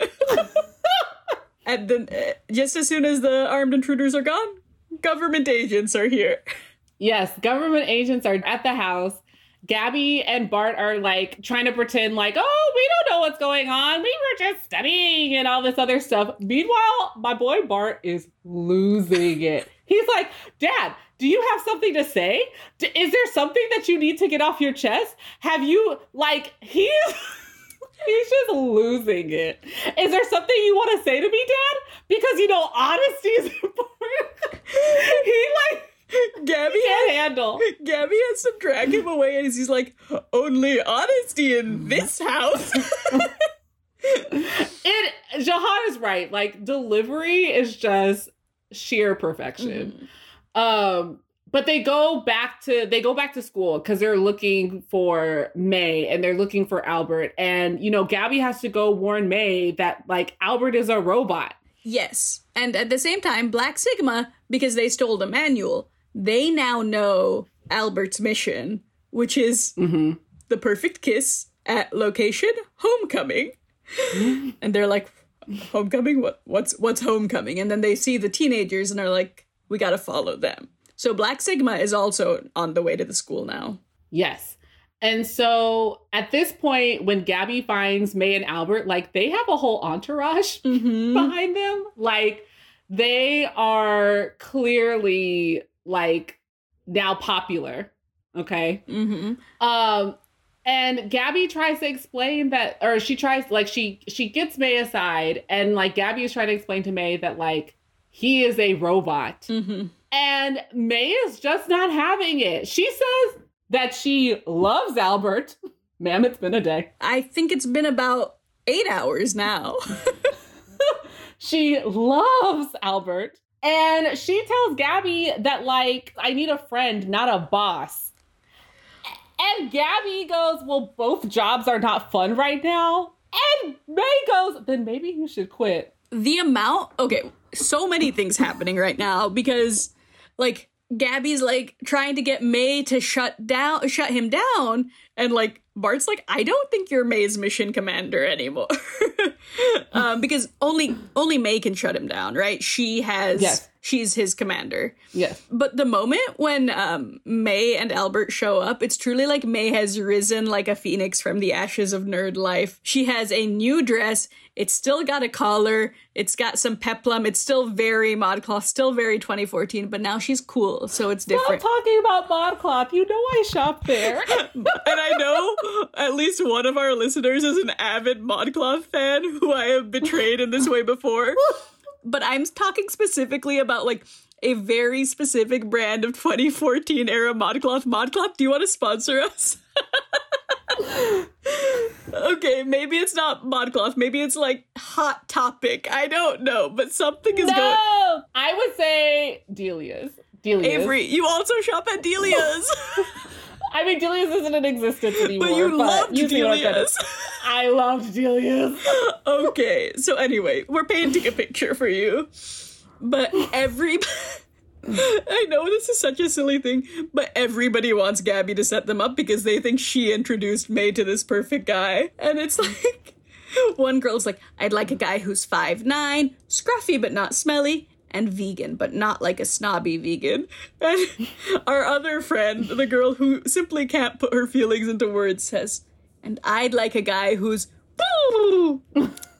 And then just as soon as the armed intruders are gone, government agents are here. Yes, government agents are at the house. Gabby and Bart are like trying to pretend like, oh, we don't know what's going on. We were just studying and all this other stuff. Meanwhile, my boy Bart is losing it. He's like, Dad, do you have something to say? Is there something that you need to get off your chest? Have you like He's just losing it. Is there something you want to say to me, Dad? Because, you know, honesty is important. He, like, Gabby has to drag him away, and he's like, only honesty in this house. Jahan is right. Like, delivery is just sheer perfection. Mm-hmm. But they go back to school because they're looking for May and they're looking for Albert. And, you know, Gabby has to go warn May that, like, Albert is a robot. Yes. And at the same time, Black Sigma, because they stole the manual, they now know Albert's mission, which is the perfect kiss at location homecoming. And they're like, homecoming? What's homecoming? And then they see the teenagers and are like, we got to follow them. So Black Sigma is also on the way to the school now. Yes. And so at this point, when Gabby finds May and Albert, like, they have a whole entourage behind them. Like, they are clearly, like, now popular. Okay? Mm-hmm. And Gabby tries to explain that, or she tries, like, she gets May aside. And, like, Gabby is trying to explain to May that, like, he is a robot. Mm-hmm. And May is just not having it. She says that she loves Albert. Ma'am, it's been a day. I think it's been about 8 hours now. She loves Albert. And she tells Gabby that, like, I need a friend, not a boss. And Gabby goes, well, both jobs are not fun right now. And May goes, then maybe you should quit. The amount, okay, so many things happening right now because, like, Gabby's like trying to get May to shut him down, and like Bart's like, I don't think you're May's mission commander anymore. Because only May can shut him down, right? She's his commander. Yes. But the moment when May and Albert show up, it's truly like May has risen like a phoenix from the ashes of nerd life. She has a new dress. It's still got a collar. It's got some peplum. It's still very ModCloth, still very 2014, but now she's cool, so it's different. Stop talking about ModCloth. You know I shop there. And I know at least one of our listeners is an avid ModCloth fan who I have betrayed in this way before. But I'm talking specifically about, like, a very specific brand of 2014-era ModCloth. ModCloth, do you want to sponsor us? Okay, maybe it's not ModCloth. Maybe it's, like, Hot Topic. I don't know, but something is going... No! I would say Delia's. Avery, you also shop at Delia's. I mean, Delia's isn't in existence anymore. But you loved Delia's. I loved Delia's. Okay, so anyway, we're painting a picture for you. But I know this is such a silly thing, but everybody wants Gabby to set them up because they think she introduced May to this perfect guy. And it's like, one girl's like, I'd like a guy who's 5'9", scruffy but not smelly, and vegan, but not like a snobby vegan. And our other friend, the girl who simply can't put her feelings into words, says, and I'd like a guy who's...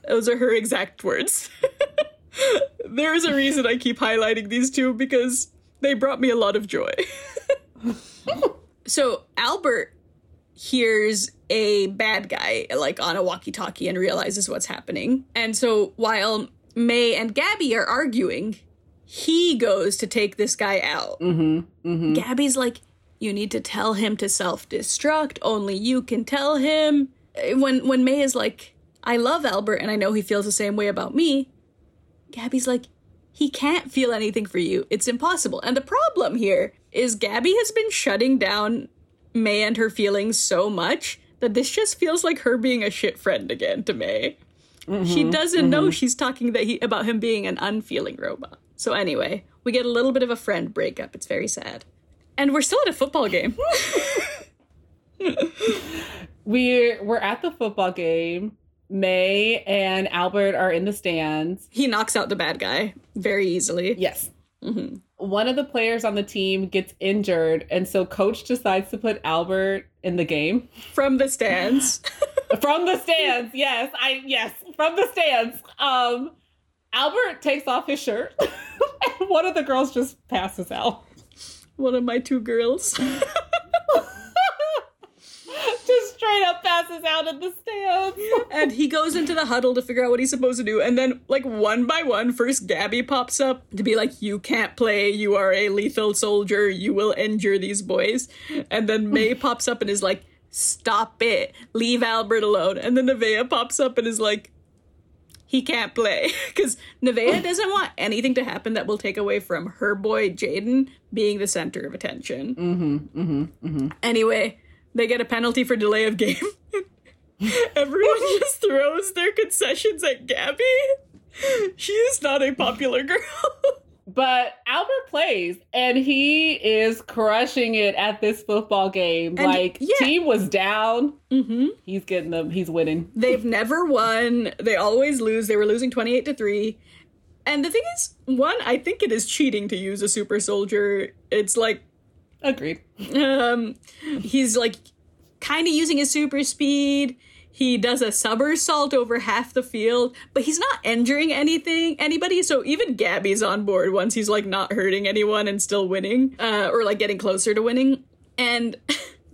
Those are her exact words. There is a reason I keep highlighting these two, because they brought me a lot of joy. So Albert hears a bad guy, like, on a walkie-talkie and realizes what's happening. And so while May and Gabby are arguing, he goes to take this guy out. Mm-hmm, mm-hmm. Gabby's like, you need to tell him to self-destruct. Only you can tell him. When May is like, I love Albert and I know he feels the same way about me, Gabby's like, he can't feel anything for you. It's impossible. And the problem here is Gabby has been shutting down May and her feelings so much that this just feels like her being a shit friend again to May. Mm-hmm, she doesn't know she's talking about him being an unfeeling robot. So anyway, we get a little bit of a friend breakup. It's very sad. And we're still at a football game. We're at the football game. May and Albert are in the stands. He knocks out the bad guy very easily. Yes. Mm-hmm. One of the players on the team gets injured, and so coach decides to put Albert in the game. From the stands. From the stands, yes. Yes, from the stands. Albert takes off his shirt, and one of the girls just passes out. One of my two girls. Just straight up passes out in the stands. And he goes into the huddle to figure out what he's supposed to do. And then, like, one by one, first Gabby pops up to be like, you can't play. You are a lethal soldier. You will injure these boys. And then May pops up and is like, stop it. Leave Albert alone. And then Nevaeh pops up and is like, he can't play. Because Nevaeh doesn't want anything to happen that will take away from her boy, Jaden, being the center of attention. Mm-hmm, mm-hmm, mm-hmm. Anyway, they get a penalty for delay of game. Everyone just throws their concessions at Gabby. She is not a popular girl. But Albert plays, and he is crushing it at this football game. And team was down. Mm-hmm. He's winning. They've never won. They always lose. They were losing 28-3. And the thing is, one, I think it is cheating to use a super soldier. It's like, agreed. He's like kind of using his super speed. He does a somersault over half the field, but he's not injuring anybody. So even Gabby's on board once he's like not hurting anyone and still winning, or like getting closer to winning. And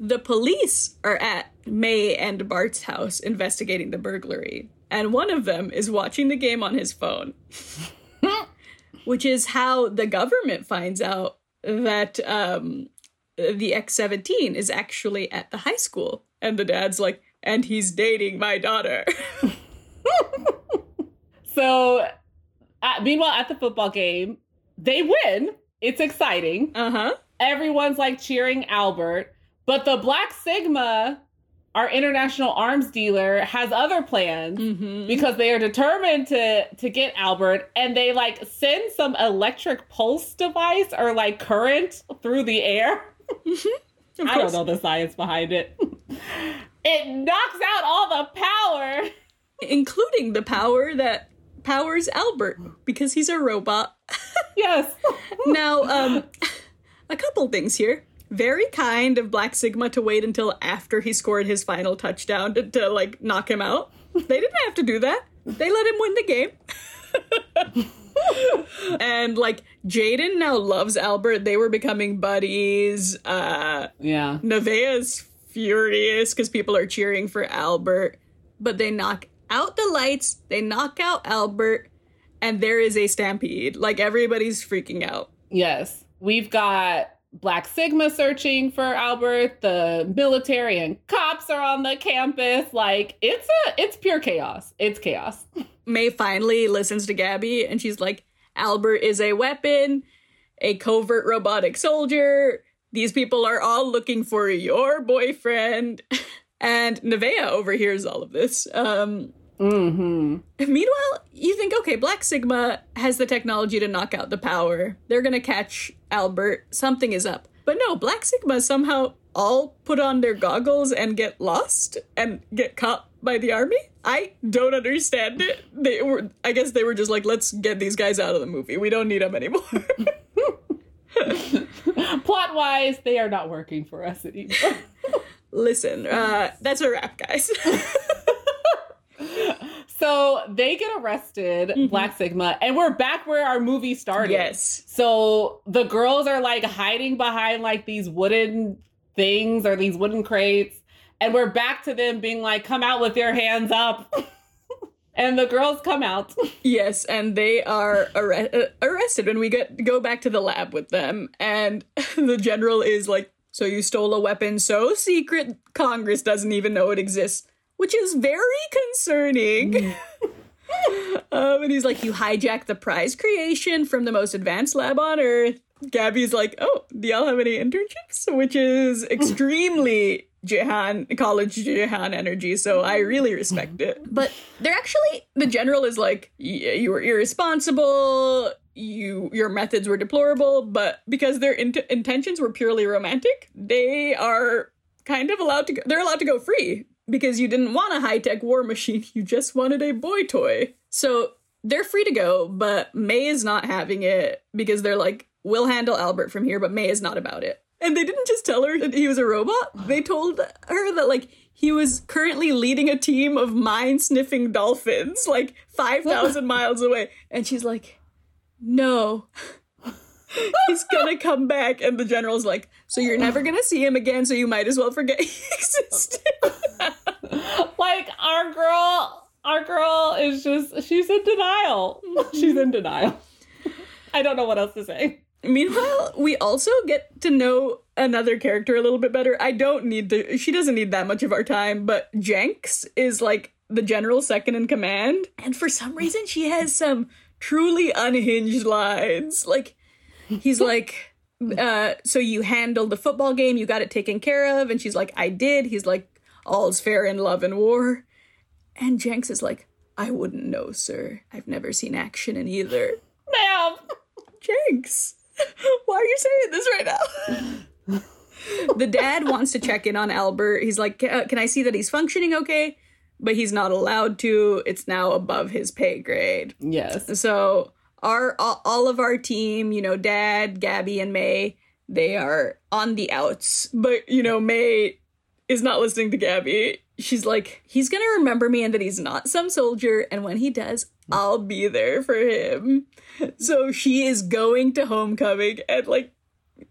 the police are at May and Bart's house investigating the burglary. And one of them is watching the game on his phone, which is how the government finds out that the X-17 is actually at the high school. And the dad's like, and he's dating my daughter. So, meanwhile, at the football game, they win. It's exciting. Uh-huh. Everyone's like cheering Albert. But the Black Sigma, our international arms dealer, has other plans because they are determined to get Albert, and they like send some electric pulse device or like current through the air. I don't know the science behind it. It knocks out all the power. Including the power that powers Albert, because he's a robot. Yes. Now, a couple things here. Very kind of Black Sigma to wait until after he scored his final touchdown to like knock him out. They didn't have to do that. They let him win the game. And like Jaden now loves Albert. They were becoming buddies. Yeah. Nevaeh's furious because people are cheering for Albert. But they knock out the lights. They knock out Albert. And there is a stampede. Like everybody's freaking out. Yes. We've got Black Sigma searching for Albert. The military and cops are on the campus. Like, it's pure chaos. It's chaos. May finally listens to Gabby, and she's like, Albert is a weapon, a covert robotic soldier. These people are all looking for your boyfriend. And Nevaeh overhears all of this. Meanwhile, you think, okay, Black Sigma has the technology to knock out the power. They're going to catch Albert. Something is up. But no, Black Sigma somehow all put on their goggles and get lost and get caught by the army. I don't understand it. I guess they were just like, let's get these guys out of the movie. We don't need them anymore. Plot-wise, they are not working for us anymore. Listen, that's a wrap, guys. So they get arrested, mm-hmm. Black Sigma, and we're back where our movie started. Yes. So the girls are like hiding behind like these wooden things or these wooden crates. And we're back to them being like, come out with your hands up. And the girls come out. Yes, and they are arrested when we go back to the lab with them. And the general is like, so you stole a weapon so secret Congress doesn't even know it exists, which is very concerning. And he's like, you hijacked the prize creation from the most advanced lab on Earth. Gabby's like, oh, do y'all have any internships? Which is extremely... college Jahan energy, so I really respect it. But they're actually, the general is like, you were irresponsible, your methods were deplorable, but because their intentions were purely romantic, they are kind of allowed to go free, because you didn't want a high-tech war machine, you just wanted a boy toy. So they're free to go, but May is not having it, because they're like, we'll handle Albert from here, but May is not about it. And they didn't just tell her that he was a robot. They told her that, like, he was currently leading a team of mine-sniffing dolphins, like, 5,000 miles away. And she's like, no, he's gonna come back. And the general's like, so you're never gonna see him again, so you might as well forget he existed. Like, our girl is just, she's in denial. She's in denial. I don't know what else to say. Meanwhile, we also get to know another character a little bit better. She doesn't need that much of our time, but Jenks is like the general second in command. And for some reason, she has some truly unhinged lines. Like, he's like, so you handled the football game, you got it taken care of. And she's like, I did. He's like, all's fair in love and war. And Jenks is like, I wouldn't know, sir. I've never seen action in either. Ma'am! Jenks! Why are you saying this right now? The dad wants to check in on Albert. He's like, can I see that he's functioning okay? But he's not allowed to. It's now above his pay grade. Yes. So all of our team, you know, Dad, Gabby, and May, they are on the outs. But, you know, May is not listening to Gabby. She's like, he's going to remember me and that he's not some soldier. And when he does, I'll be there for him. So she is going to homecoming, and like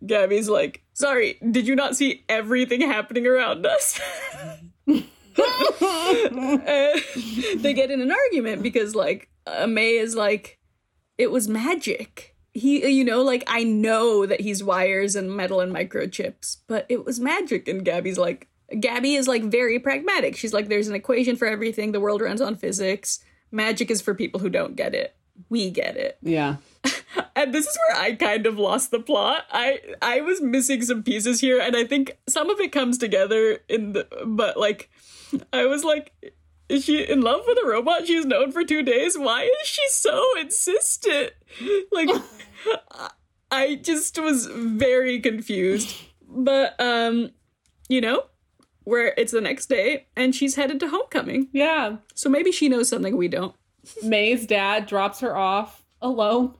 Gabby's like, sorry, did you not see everything happening around us? They get in an argument because like May is like, it was magic. He, you know, like, I know that he's wires and metal and microchips, but it was magic. And Gabby is like very pragmatic. She's like, there's an equation for everything. The world runs on physics. Magic is for people who don't get it. We get it. Yeah. And this is where I kind of lost the plot. I was missing some pieces here, and I think some of it comes together but like, I was like, is she in love with a robot she's known for 2 days? Why is she so insistent? Like, I just was very confused. But, you know, where it's the next day and she's headed to homecoming. Yeah. So maybe she knows something we don't. May's dad drops her off alone.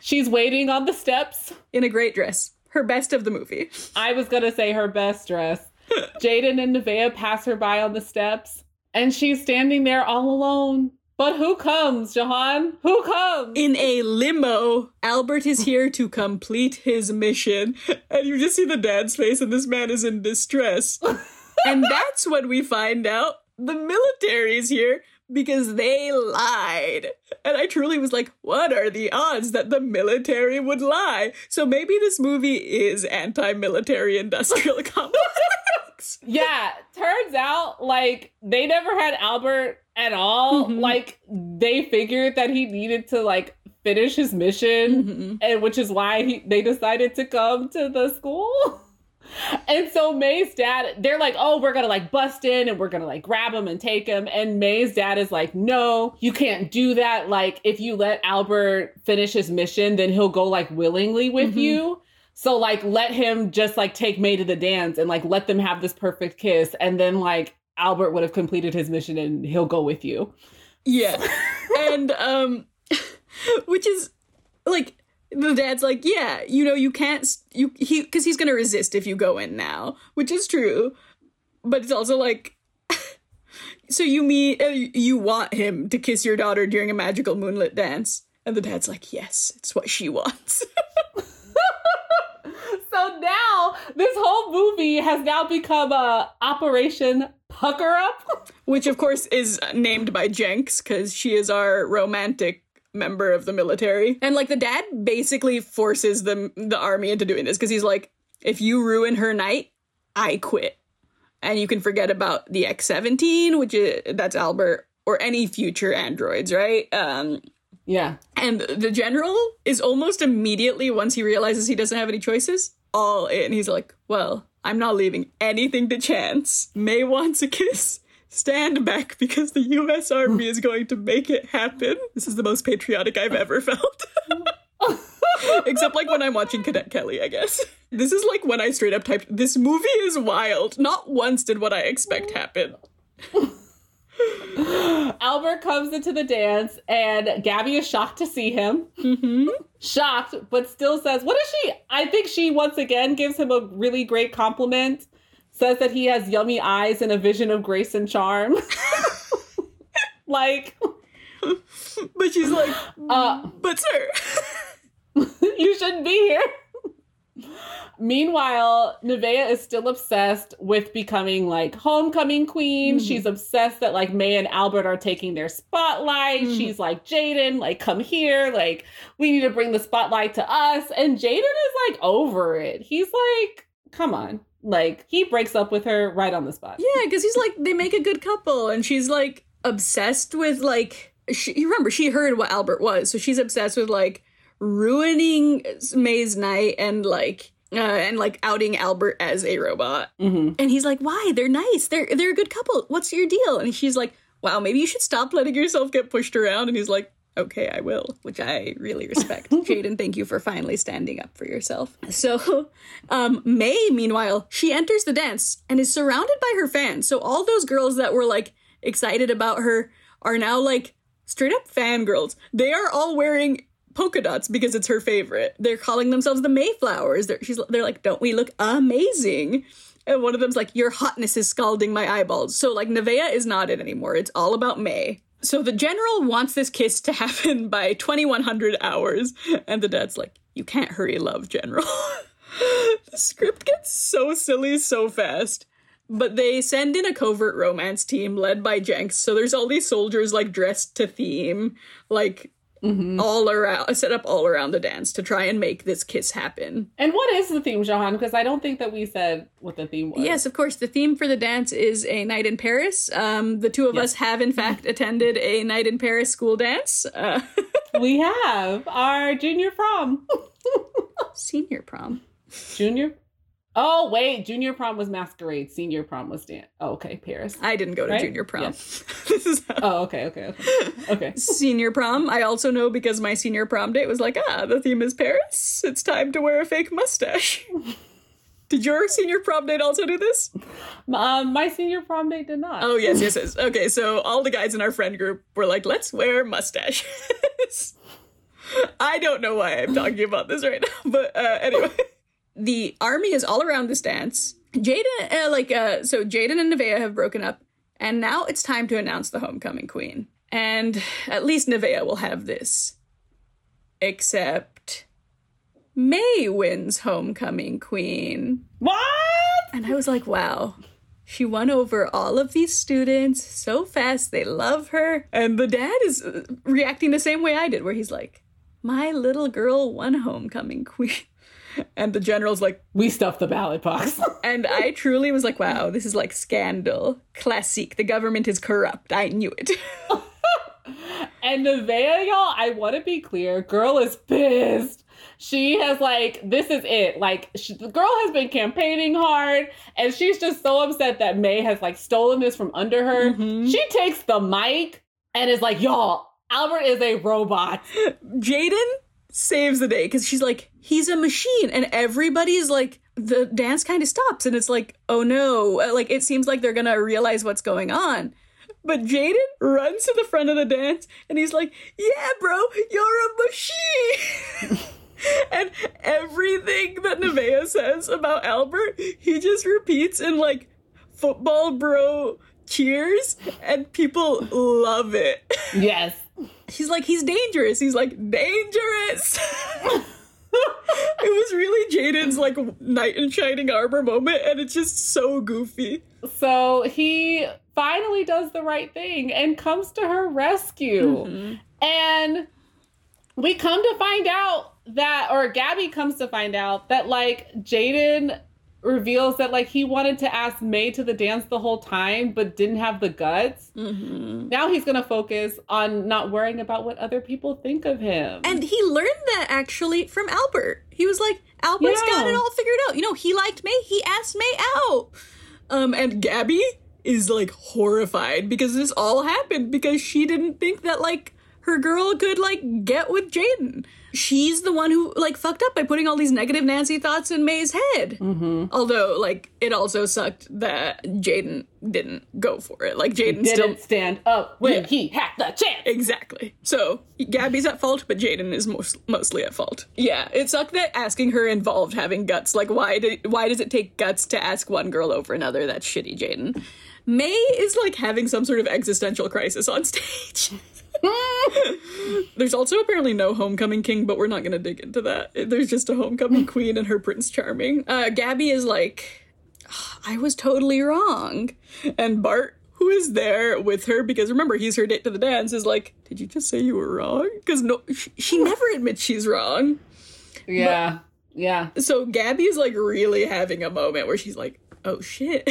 She's waiting on the steps. In a great dress. Her best of the movie. I was going to say her best dress. Jaden and Nevaeh pass her by on the steps and she's standing there all alone. But who comes, Jahan? Who comes? In a limo. Albert is here to complete his mission. And you just see the dad's face, and this man is in distress. And that's when we find out the military is here because they lied. And I truly was like, what are the odds that the military would lie? So maybe this movie is anti-military industrial complex. Yeah, turns out, like, they never had Albert at all. Mm-hmm. Like, they figured that he needed to, like, finish his mission, mm-hmm. and which is why they decided to come to the school. And so May's dad, they're like, oh, we're gonna like bust in and we're gonna like grab him and take him. And May's dad is like, no, you can't do that. Like, if you let Albert finish his mission, then he'll go like willingly with mm-hmm. you. So like, let him just like take May to the dance and like let them have this perfect kiss. And then like Albert would have completed his mission and he'll go with you. Yeah. And, which is like, the dad's like, yeah, you know, you can't, because he's going to resist if you go in now, which is true. But it's also like, So you mean you want him to kiss your daughter during a magical moonlit dance? And the dad's like, yes, it's what she wants. So now this whole movie has now become Operation Pucker Up. Which, of course, is named by Jenks because she is our romantic member of the military. And, like, the dad basically forces the army into doing this because he's like, if you ruin her night, I quit. And you can forget about the X-17, which is, that's Albert, or any future androids, right? Yeah. And the general is almost immediately, once he realizes he doesn't have any choices, all in. He's like, well, I'm not leaving anything to chance. May wants a kiss. Stand back because the U.S. Army is going to make it happen. This is the most patriotic I've ever felt. Except, like, when I'm watching Cadet Kelly, I guess. This is, like, when I straight up typed, this movie is wild. Not once did what I expect happen. Albert comes into the dance and Gabby is shocked to see him. Mm-hmm. Shocked, but still says, what is she? I think she once again gives him a really great compliment. Says that he has yummy eyes and a vision of grace and charm. Like. But she's like, but sir. You shouldn't be here. Meanwhile, Nevaeh is still obsessed with becoming, like, homecoming queen. Mm-hmm. She's obsessed that, like, May and Albert are taking their spotlight. Mm-hmm. She's like, Jaden, like, come here. Like, we need to bring the spotlight to us. And Jaden is, like, over it. He's like, come on. Like, he breaks up with her right on the spot. Yeah, because he's like, they make a good couple. And she's, like, obsessed with, like, you remember, she heard what Albert was. So she's obsessed with, like, ruining May's night and like outing Albert as a robot. Mm-hmm. And he's like, why? They're nice. They're a good couple. What's your deal? And she's like, wow, maybe you should stop letting yourself get pushed around. And he's like, okay, I will, which I really respect. Jaden, thank you for finally standing up for yourself. So May, meanwhile, she enters the dance and is surrounded by her fans. So all those girls that were, like, excited about her are now, like, straight up fangirls. They are all wearing polka dots because it's her favorite. They're calling themselves the Mayflowers. They're like, don't we look amazing? And one of them's like, your hotness is scalding my eyeballs. So, like, Nevaeh is not it anymore. It's all about May. So the general wants this kiss to happen by 2100 hours. And the dad's like, you can't hurry love, general. The script gets so silly so fast. But they send in a covert romance team led by Jenks. So there's all these soldiers, like, dressed to theme, like, mm-hmm. all around, set up all around the dance to try and make this kiss happen. And what is the theme, Jahan? Because I don't think that we said what the theme was. Yes, of course. The theme for the dance is a night in Paris. The two of us have, in fact, attended a night in Paris school dance. We have our junior prom. Senior prom. Junior. Oh, wait. Junior prom was masquerade. Senior prom was dance. Oh, okay. Paris. I didn't go to junior prom. Yes. This is how... Oh, okay. Senior prom. I also know because my senior prom date was like, the theme is Paris. It's time to wear a fake mustache. Did your senior prom date also do this? My senior prom date did not. Oh, yes. Okay, so all the guys in our friend group were like, let's wear mustaches. I don't know why I'm talking about this right now, but anyway... The army is all around this dance. So Jaden and Nevaeh have broken up, and now it's time to announce the homecoming queen. And at least Nevaeh will have this. Except May wins homecoming queen. What? And I was like, wow. She won over all of these students so fast. They love her. And the dad is reacting the same way I did, where he's like, my little girl won homecoming queen. And the general's like, we stuffed the ballot box. And I truly was like, wow, this is like scandal. Classique. The government is corrupt. I knew it. And Nevaeh, y'all, I want to be clear. Girl is pissed. She has, like, this is it. Like, the girl has been campaigning hard, and she's just so upset that May has, like, stolen this from under her. Mm-hmm. She takes the mic and is like, y'all, Albert is a robot. Jaden saves the day because she's like, he's a machine, and everybody's like, the dance kind of stops, and it's like, oh no, like, it seems like they're gonna realize what's going on. But Jaden runs to the front of the dance and he's like, yeah bro, you're a machine. And everything that Nevaeh says about Albert, he just repeats in, like, football bro cheers, and people love it. Yes. He's like, he's dangerous. He's like, dangerous. It was really Jaden's, like, knight in shining armor moment, and it's just so goofy. So he finally does the right thing and comes to her rescue. Mm-hmm. And we come to find out that, or Gabby comes to find out that, like, Jaden reveals that, like, he wanted to ask May to the dance the whole time, but didn't have the guts. Mm-hmm. Now he's going to focus on not worrying about what other people think of him. And he learned that, actually, from Albert. He was like, Albert's got it all figured out. You know, he liked May. He asked May out. And Gabby is, like, horrified because this all happened because she didn't think that, like, her girl could, like, get with Jaden. She's the one who, like, fucked up by putting all these negative Nancy thoughts in May's head. Mm-hmm. Although, like, it also sucked that Jaden didn't go for it. Like, Jaden still didn't stand up when he had the chance. Exactly. So Gabby's at fault, but Jaden is mostly at fault. Yeah, it sucked that asking her involved having guts. Like, why does it take guts to ask one girl over another? That's shitty, Jaden. May is, like, having some sort of existential crisis on stage. There's also apparently no homecoming king, but we're not going to dig into that. There's just a homecoming queen and her Prince Charming. Gabby is like, oh, I was totally wrong. And Bart, who is there with her, because remember, he's her date to the dance, is like, did you just say you were wrong? Because no, she never admits she's wrong. Yeah, but, yeah. So Gabby's, like, really having a moment where she's like, oh, shit.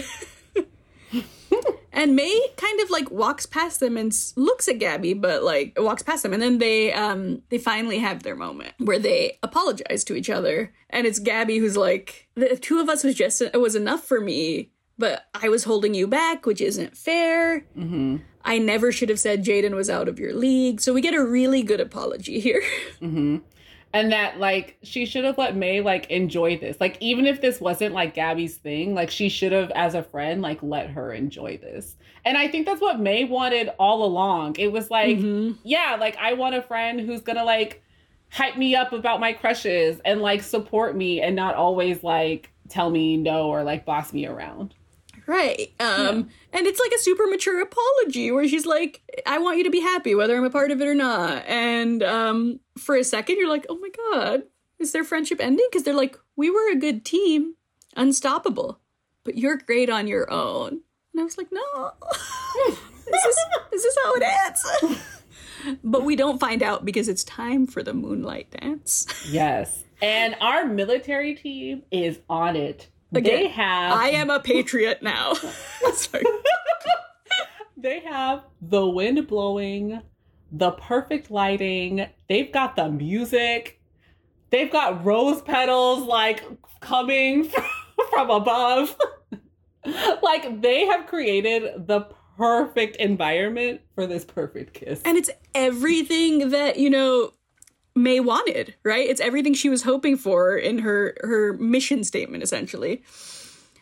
And May kind of, like, walks past them and looks at Gabby, but, like, walks past them. And then they finally have their moment where they apologize to each other. And it's Gabby who's like, the two of us was enough for me, but I was holding you back, which isn't fair. Mm-hmm. I never should have said Jaden was out of your league. So we get a really good apology here. Mm-hmm. And that, like, she should have let May, like, enjoy this. Like, even if this wasn't, like, Gabby's thing, like, she should have, as a friend, like, let her enjoy this. And I think that's what May wanted all along. It was like, yeah, like, I want a friend who's gonna, like, hype me up about my crushes and, like, support me and not always, like, tell me no or, like, boss me around. Right. And it's like a super mature apology where she's like, I want you to be happy, whether I'm a part of it or not. And for a second, you're like, oh, my God, is their friendship ending? Because they're like, we were a good team, unstoppable, but you're great on your own. And I was like, no, is this how it ends? But we don't find out because it's time for the moonlight dance. Yes. And our military team is on it. Again, they have... I am a patriot now. Sorry. They have the wind blowing, the perfect lighting. They've got the music. They've got rose petals, like, coming from above. Like, they have created the perfect environment for this perfect kiss. And it's everything that, you know... May wanted, right? It's everything she was hoping for in her mission statement, essentially.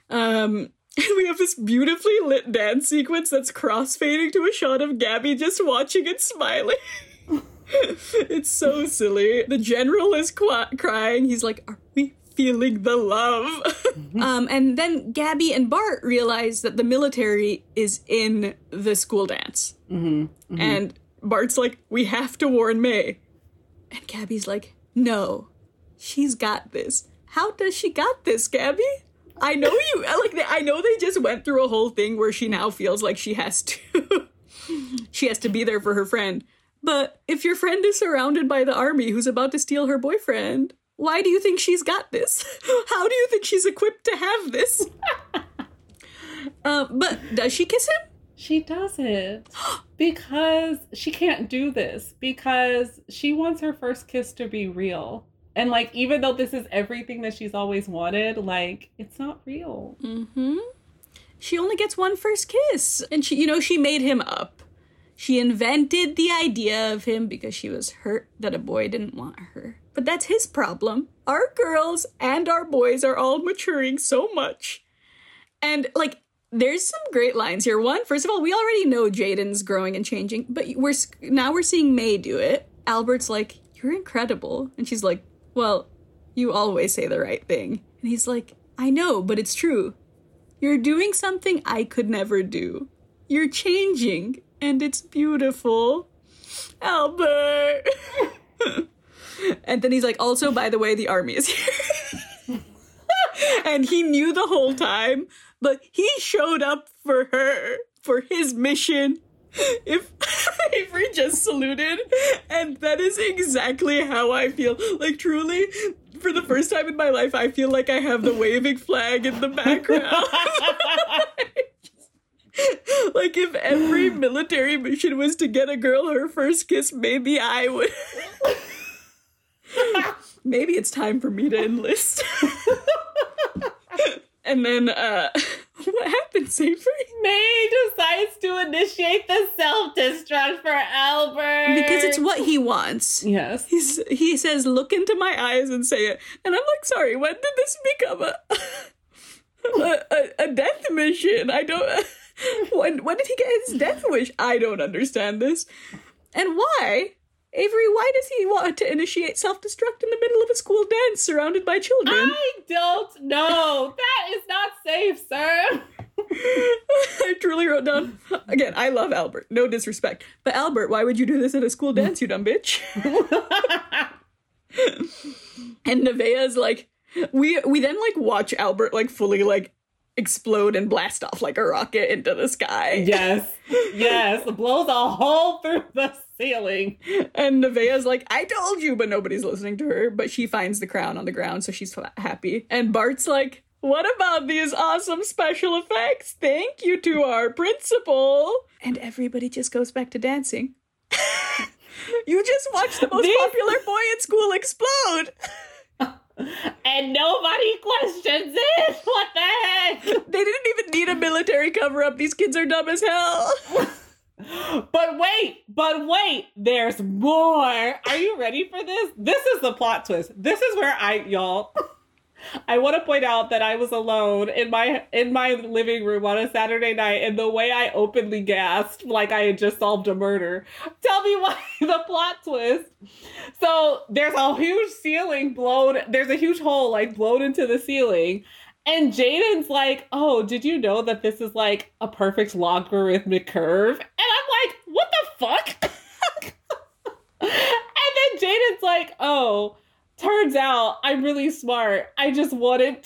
And we have this beautifully lit dance sequence that's crossfading to a shot of Gabby just watching and smiling. It's so silly. The general is crying. He's like, are we feeling the love? And then Gabby and Bart realize that the military is in the school dance. Mm-hmm. Mm-hmm. And Bart's like, we have to warn May. And Gabby's like, no, she's got this. How does she got this, Gabby? I know you, like, I know they just went through a whole thing where she now feels like she has to be there for her friend. But if your friend is surrounded by the army who's about to steal her boyfriend, why do you think she's got this? How do you think she's equipped to have this? But does she kiss him? She doesn't, because she can't do this, because she wants her first kiss to be real. And, like, even though this is everything that she's always wanted, like, it's not real. Mm-hmm. She only gets one first kiss. And she, you know, she made him up. She invented the idea of him because she was hurt that a boy didn't want her. But that's his problem. Our girls and our boys are all maturing so much. And, like, there's some great lines here. One, first of all, we already know Jaden's growing and changing, but we're seeing May do it. Albert's like, you're incredible. And she's like, well, you always say the right thing. And he's like, I know, but it's true. You're doing something I could never do. You're changing, and it's beautiful. Albert. And then he's like, also, by the way, the army is here. And he knew the whole time, but he showed up for her, for his mission. If Avery just saluted, and that is exactly how I feel. Like, truly, for the first time in my life, I feel like I have the waving flag in the background. Like, if every military mission was to get a girl her first kiss, maybe I would. Maybe it's time for me to enlist. And then, what happened, Savory? May decides to initiate the self-destruct for Albert. Because it's what he wants. Yes. He says, look into my eyes and say it. And I'm like, sorry, when did this become a death mission? I don't... When did he get his death wish? I don't understand this. And why? Avery, why does he want to initiate self-destruct in the middle of a school dance surrounded by children? I don't know. That is not safe, sir. I truly wrote down, again, I love Albert. No disrespect. But Albert, why would you do this at a school dance, you dumb bitch? And Nevaeh's like, we then like watch Albert like fully like explode and blast off like a rocket into the sky. Yes. Yes. It blows a hole through the ceiling. And Nevaeh's like, I told you, but nobody's listening to her. But she finds the crown on the ground, so she's happy. And Bart's like, what about these awesome special effects? Thank you to our principal. And everybody just goes back to dancing. You just watched the most popular boy in school explode. And nobody questions it. What the heck? They didn't even need a military cover-up. These kids are dumb as hell. But wait, there's more. Are you ready for this? This is the plot twist. This is where I want to point out that I was alone in my living room on a Saturday night, and the way I openly gasped like I had just solved a murder. Tell me why the plot twist. So there's a huge ceiling blown. There's a huge hole like blown into the ceiling. And Jaden's like, oh, did you know that this is like a perfect logarithmic curve? And I'm like, what the fuck? And then Jaden's like, oh, turns out I'm really smart. I just wanted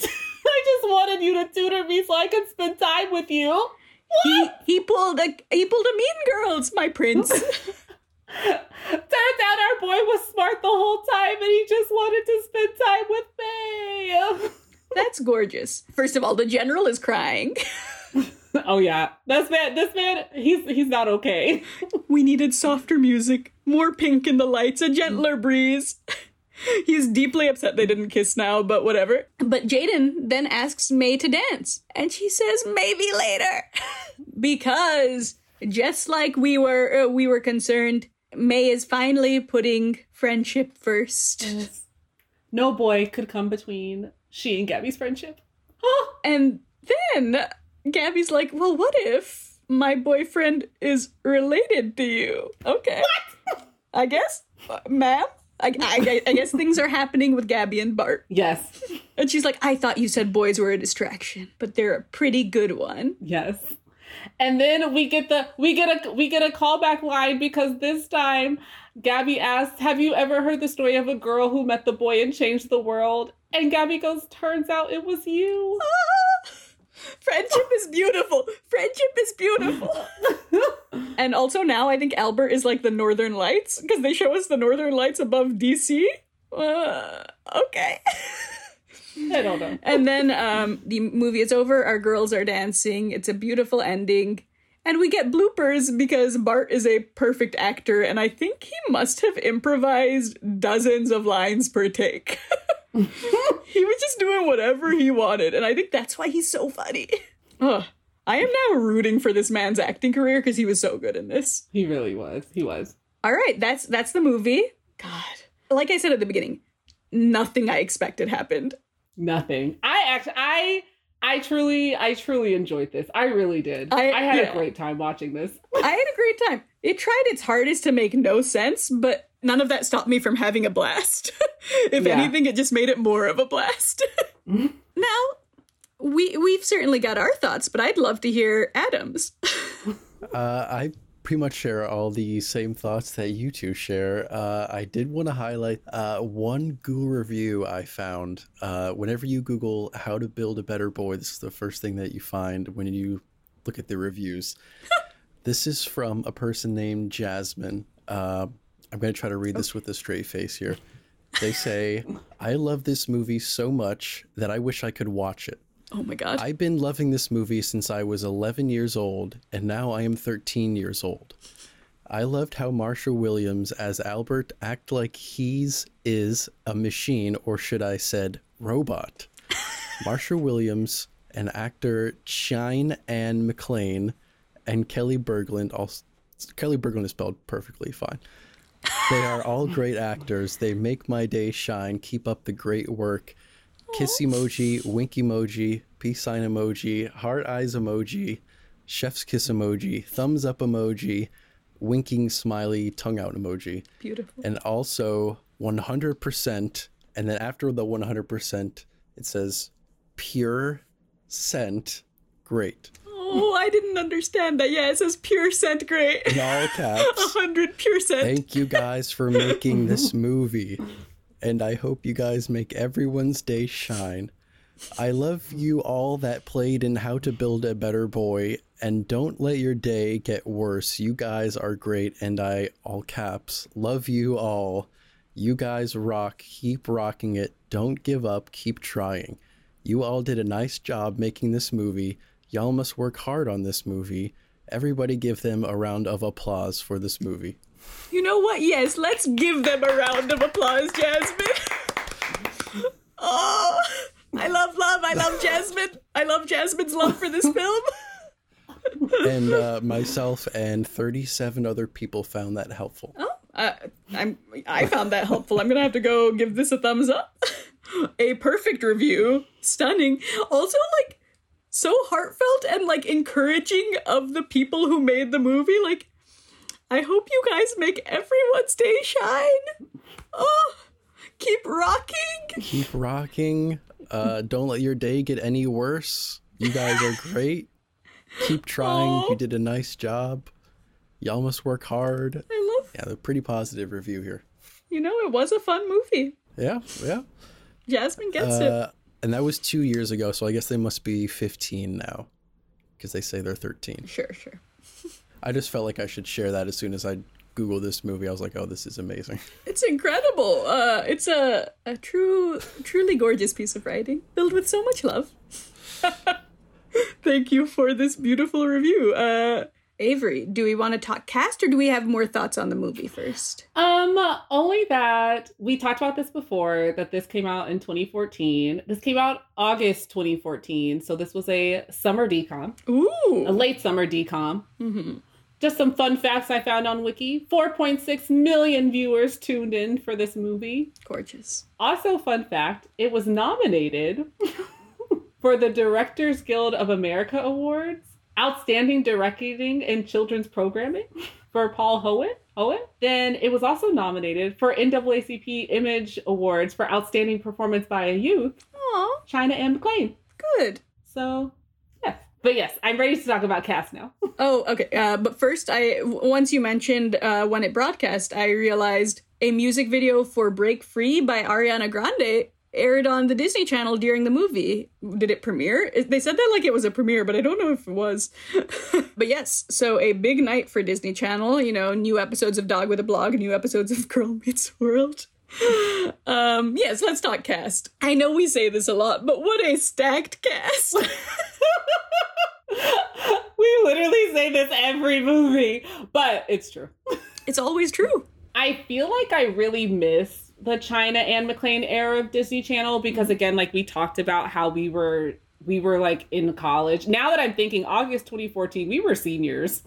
you to tutor me so I could spend time with you. What? He pulled a Mean Girls, my prince. Turns out our boy was smart the whole time and he just wanted to spend time with May. That's gorgeous. First of all, the general is crying. Oh, yeah. This man, he's not okay. We needed softer music, more pink in the lights, a gentler breeze. He's deeply upset they didn't kiss now, but whatever. But Jaden then asks May to dance. And she says, maybe later. Because just like we were concerned, May is finally putting friendship first. Yes. No boy could come between she and Gabby's friendship. And then Gabby's like, well, what if my boyfriend is related to you? Okay. What? I guess, ma'am. I guess things are happening with Gabby and Bart. Yes. And she's like, I thought you said boys were a distraction, but they're a pretty good one. Yes. And then we get a callback line, because this time Gabby asks, have you ever heard the story of a girl who met the boy and changed the world? And Gabby goes, turns out it was you. Ah, friendship is beautiful. Friendship is beautiful. And also now I think Albert is like the Northern Lights, because they show us the Northern Lights above DC. Okay. I don't know. And then the movie is over. Our girls are dancing. It's a beautiful ending. And we get bloopers because Bart is a perfect actor. And I think he must have improvised dozens of lines per take. He was just doing whatever he wanted. And I think that's why he's so funny. Ugh. I am now rooting for this man's acting career because he was so good in this. He really was. He was. All right. That's the movie. God. Like I said at the beginning, nothing I expected happened. Nothing. I truly enjoyed this. I really did. I had a great time watching this. I had a great time. It tried its hardest to make no sense, but none of that stopped me from having a blast. If anything, it just made it more of a blast. Mm-hmm. Now, we've certainly got our thoughts, but I'd love to hear Adam's. I pretty much share all the same thoughts that you two share. I did want to highlight one Google review I found. Whenever you Google how to build a better boy, this is the first thing that you find when you look at the reviews. This is from a person named Jasmine. I'm going to try to read this with a straight face here. They say, I love this movie so much that I wish I could watch it. Oh my God. I've been loving this movie since I was 11 years old, and now I am 13 years old. I loved how Marshall Williams as Albert act like is a machine, or should I said robot. Marshall Williams and actor China Anne McClain and Kelly Berglund. Also, Kelly Berglund is spelled perfectly fine. They are all great actors. They make my day shine. Keep up the great work. Kiss emoji, wink emoji, peace sign emoji, heart eyes emoji, chef's kiss emoji, thumbs up emoji, winking smiley, tongue out emoji. Beautiful. And also 100%. And then after the 100%, it says pure scent great. Oh, I didn't understand that. Yeah, it says pure scent great. In all caps. 100%. Thank you guys for making this movie. And I hope you guys make everyone's day shine. I love you all that played in How to Build a Better Boy. And don't let your day get worse. You guys are great. And I, all caps, love you all. You guys rock. Keep rocking it. Don't give up. Keep trying. You all did a nice job making this movie. Y'all must work hard on this movie. Everybody give them a round of applause for this movie. You know what? Yes, let's give them a round of applause, Jasmine. Oh, I love love. I love Jasmine. I love Jasmine's love for this film. And myself and 37 other people found that helpful. Oh, I found that helpful. I'm going to have to go give this a thumbs up. A perfect review. Stunning. Also, like, so heartfelt and like encouraging of the people who made the movie. Like, I hope you guys make everyone's day shine. Oh, keep rocking. Keep rocking. Don't let your day get any worse. You guys are great. Keep trying. Oh. You did a nice job. Y'all must work hard. I love it. Yeah, they're pretty positive review here. You know, it was a fun movie. Yeah. Jasmine gets it. And that was 2 years ago, so I guess they must be 15 now, because they say they're 13. Sure. I just felt like I should share that as soon as I Googled this movie. I was like, oh, this is amazing. It's incredible. It's a truly gorgeous piece of writing, filled with so much love. Thank you for this beautiful review. Avery, do we want to talk cast, or do we have more thoughts on the movie first? Only that we talked about this before, that this came out in 2014. This came out August 2014, so this was a summer decom. Ooh. A late summer decom. Mm-hmm. Just some fun facts I found on Wiki. 4.6 million viewers tuned in for this movie. Gorgeous. Also, fun fact, it was nominated for the Directors Guild of America Awards. Outstanding Directing in Children's Programming for Paul Hoenn. Then it was also nominated for NAACP Image Awards for Outstanding Performance by a Youth. Aww. China Anne McClain. Good. So, yes. But yes, I'm ready to talk about cast now. Oh, okay. But first, once you mentioned when it broadcast, I realized a music video for Break Free by Ariana Grande aired on the Disney Channel during the movie. Did it premiere? They said that like it was a premiere, but I don't know if it was. But yes, so a big night for Disney Channel. You know, new episodes of Dog with a Blog, new episodes of Girl Meets World. Yes, let's talk cast. I know we say this a lot, but what a stacked cast. We literally say this every movie, but it's true. It's always true. I feel like I really miss the China Anne McClain era of Disney Channel, because again, like we talked about how we were like in college. Now that I'm thinking, August 2014, we were seniors,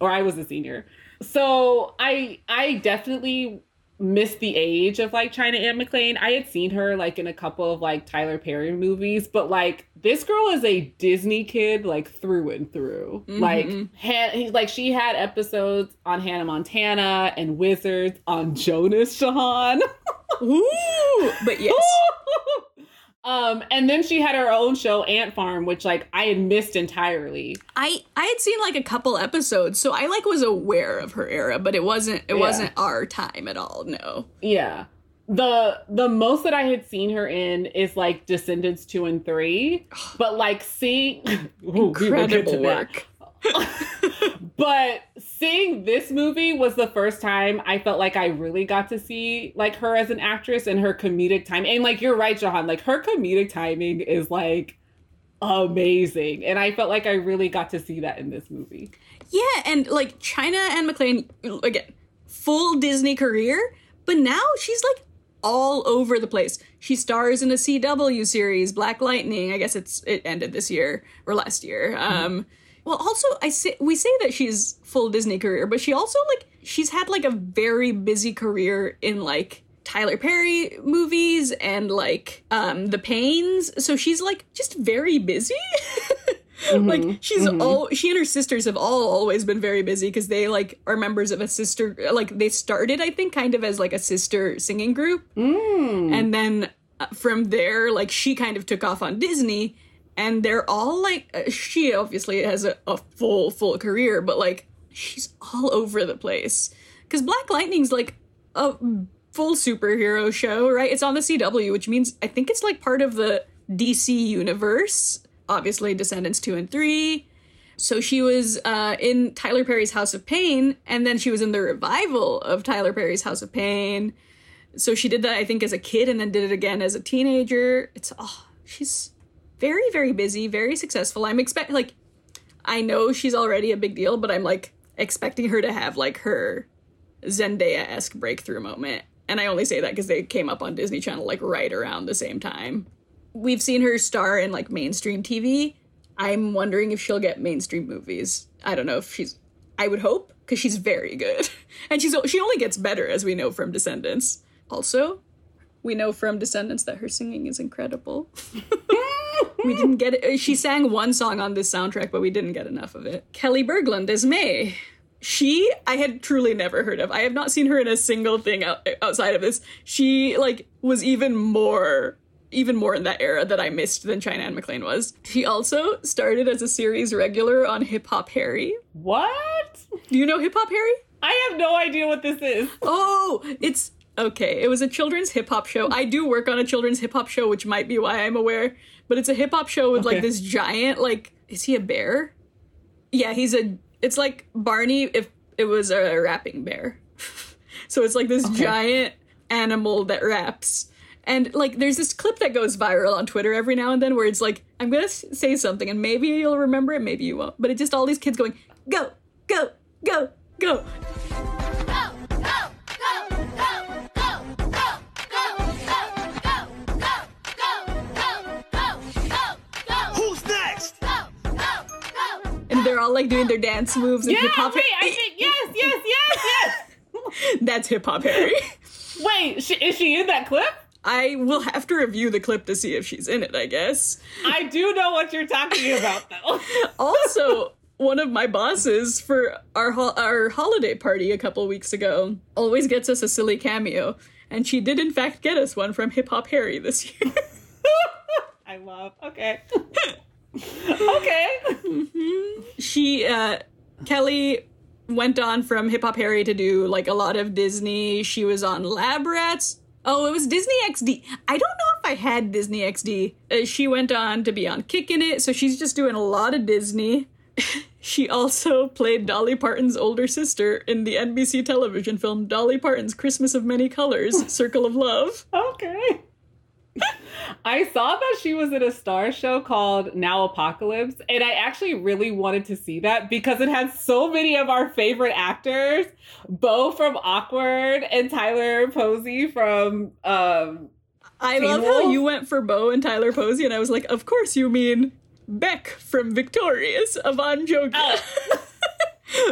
or I was a senior. So I definitely missed the age of like China Anne McClain. I had seen her like in a couple of like Tyler Perry movies, but like this girl is a Disney kid like through and through. Mm-hmm. Like she had episodes on Hannah Montana and Wizards, on Jonas Shahan. Ooh, but yes. And then she had her own show, Ant Farm, which like I had missed entirely. I had seen like a couple episodes, so I like was aware of her era, but it wasn't our time at all. No. Yeah. The most that I had seen her in is like Descendants 2 and 3, but like seeing incredible work. But seeing this movie was the first time I felt like I really got to see like her as an actress and her comedic time. And like, you're right, Jahan, like her comedic timing is like amazing. And I felt like I really got to see that in this movie. Yeah. And like China Anne McClain, again, full Disney career, but now she's like all over the place. She stars in a CW series, Black Lightning. I guess it ended this year or last year. Well, also, we say that she's full Disney career, but she also, like, she's had, like, a very busy career in, like, Tyler Perry movies and, like, The Pains. So she's, like, just very busy. Mm-hmm. Like, she's she and her sisters have always been very busy because they, like, are members of a sister. Like, they started, I think, kind of as, like, a sister singing group. Mm. And then from there, like, she kind of took off on Disney. And they're all, like, she obviously has a full career, but, like, she's all over the place. Because Black Lightning's, like, a full superhero show, right? It's on the CW, which means I think it's, like, part of the DC universe. Obviously, Descendants 2 and 3. So she was in Tyler Perry's House of Pain, and then she was in the revival of Tyler Perry's House of Pain. So she did that, I think, as a kid, and then did it again as a teenager. She's very, very busy, very successful. I'm expecting, like, I know she's already a big deal, but I'm, like, expecting her to have, like, her Zendaya-esque breakthrough moment. And I only say that because they came up on Disney Channel, like, right around the same time. We've seen her star in, like, mainstream TV. I'm wondering if she'll get mainstream movies. I don't know if she's... I would hope, because she's very good. And she only gets better, as we know from Descendants. Also, we know from Descendants that her singing is incredible. We didn't get it. She sang one song on this soundtrack, but we didn't get enough of it. Kelly Berglund is May. She, I had truly never heard of. I have not seen her in a single thing outside of this. She, like, was even more in that era that I missed than China Anne McClain was. She also started as a series regular on Hip Hop Harry. What? Do you know Hip Hop Harry? I have no idea what this is. Oh, it's... Okay, it was a children's hip-hop show. I do work on a children's hip-hop show, which might be why I'm aware. But it's a hip-hop show with, like, this giant, like... Is he a bear? Yeah, he's a... It's like Barney if it was a rapping bear. So it's, like, this giant animal that raps. And, like, there's this clip that goes viral on Twitter every now and then where it's, like, I'm gonna say something, and maybe you'll remember it, maybe you won't. But it's just all these kids going, go, go, go, go. They're all, like, doing their dance moves and hip-hop. Wait, I think, yes. That's Hip-Hop Harry. Wait, is she in that clip? I will have to review the clip to see if she's in it, I guess. I do know what you're talking about, though. Also, one of my bosses for our holiday party a couple weeks ago always gets us a silly cameo, and she did, in fact, get us one from Hip-Hop Harry this year. Okay. She, Kelly went on from Hip Hop Harry to do, like, a lot of Disney. She was on Lab Rats. Oh, it was Disney XD. I don't know if I had Disney XD. She went on to be on Kickin' It, so she's just doing a lot of Disney. She also played Dolly Parton's older sister in the NBC television film Dolly Parton's Christmas of Many Colors, Circle of Love. Okay. I saw that she was in a star show called Now Apocalypse, and I actually really wanted to see that because it had so many of our favorite actors, Bo from Awkward and Tyler Posey from I love how you went for Bo and Tyler Posey, and I was like, of course you mean Beck from Victorious, Avan Joga.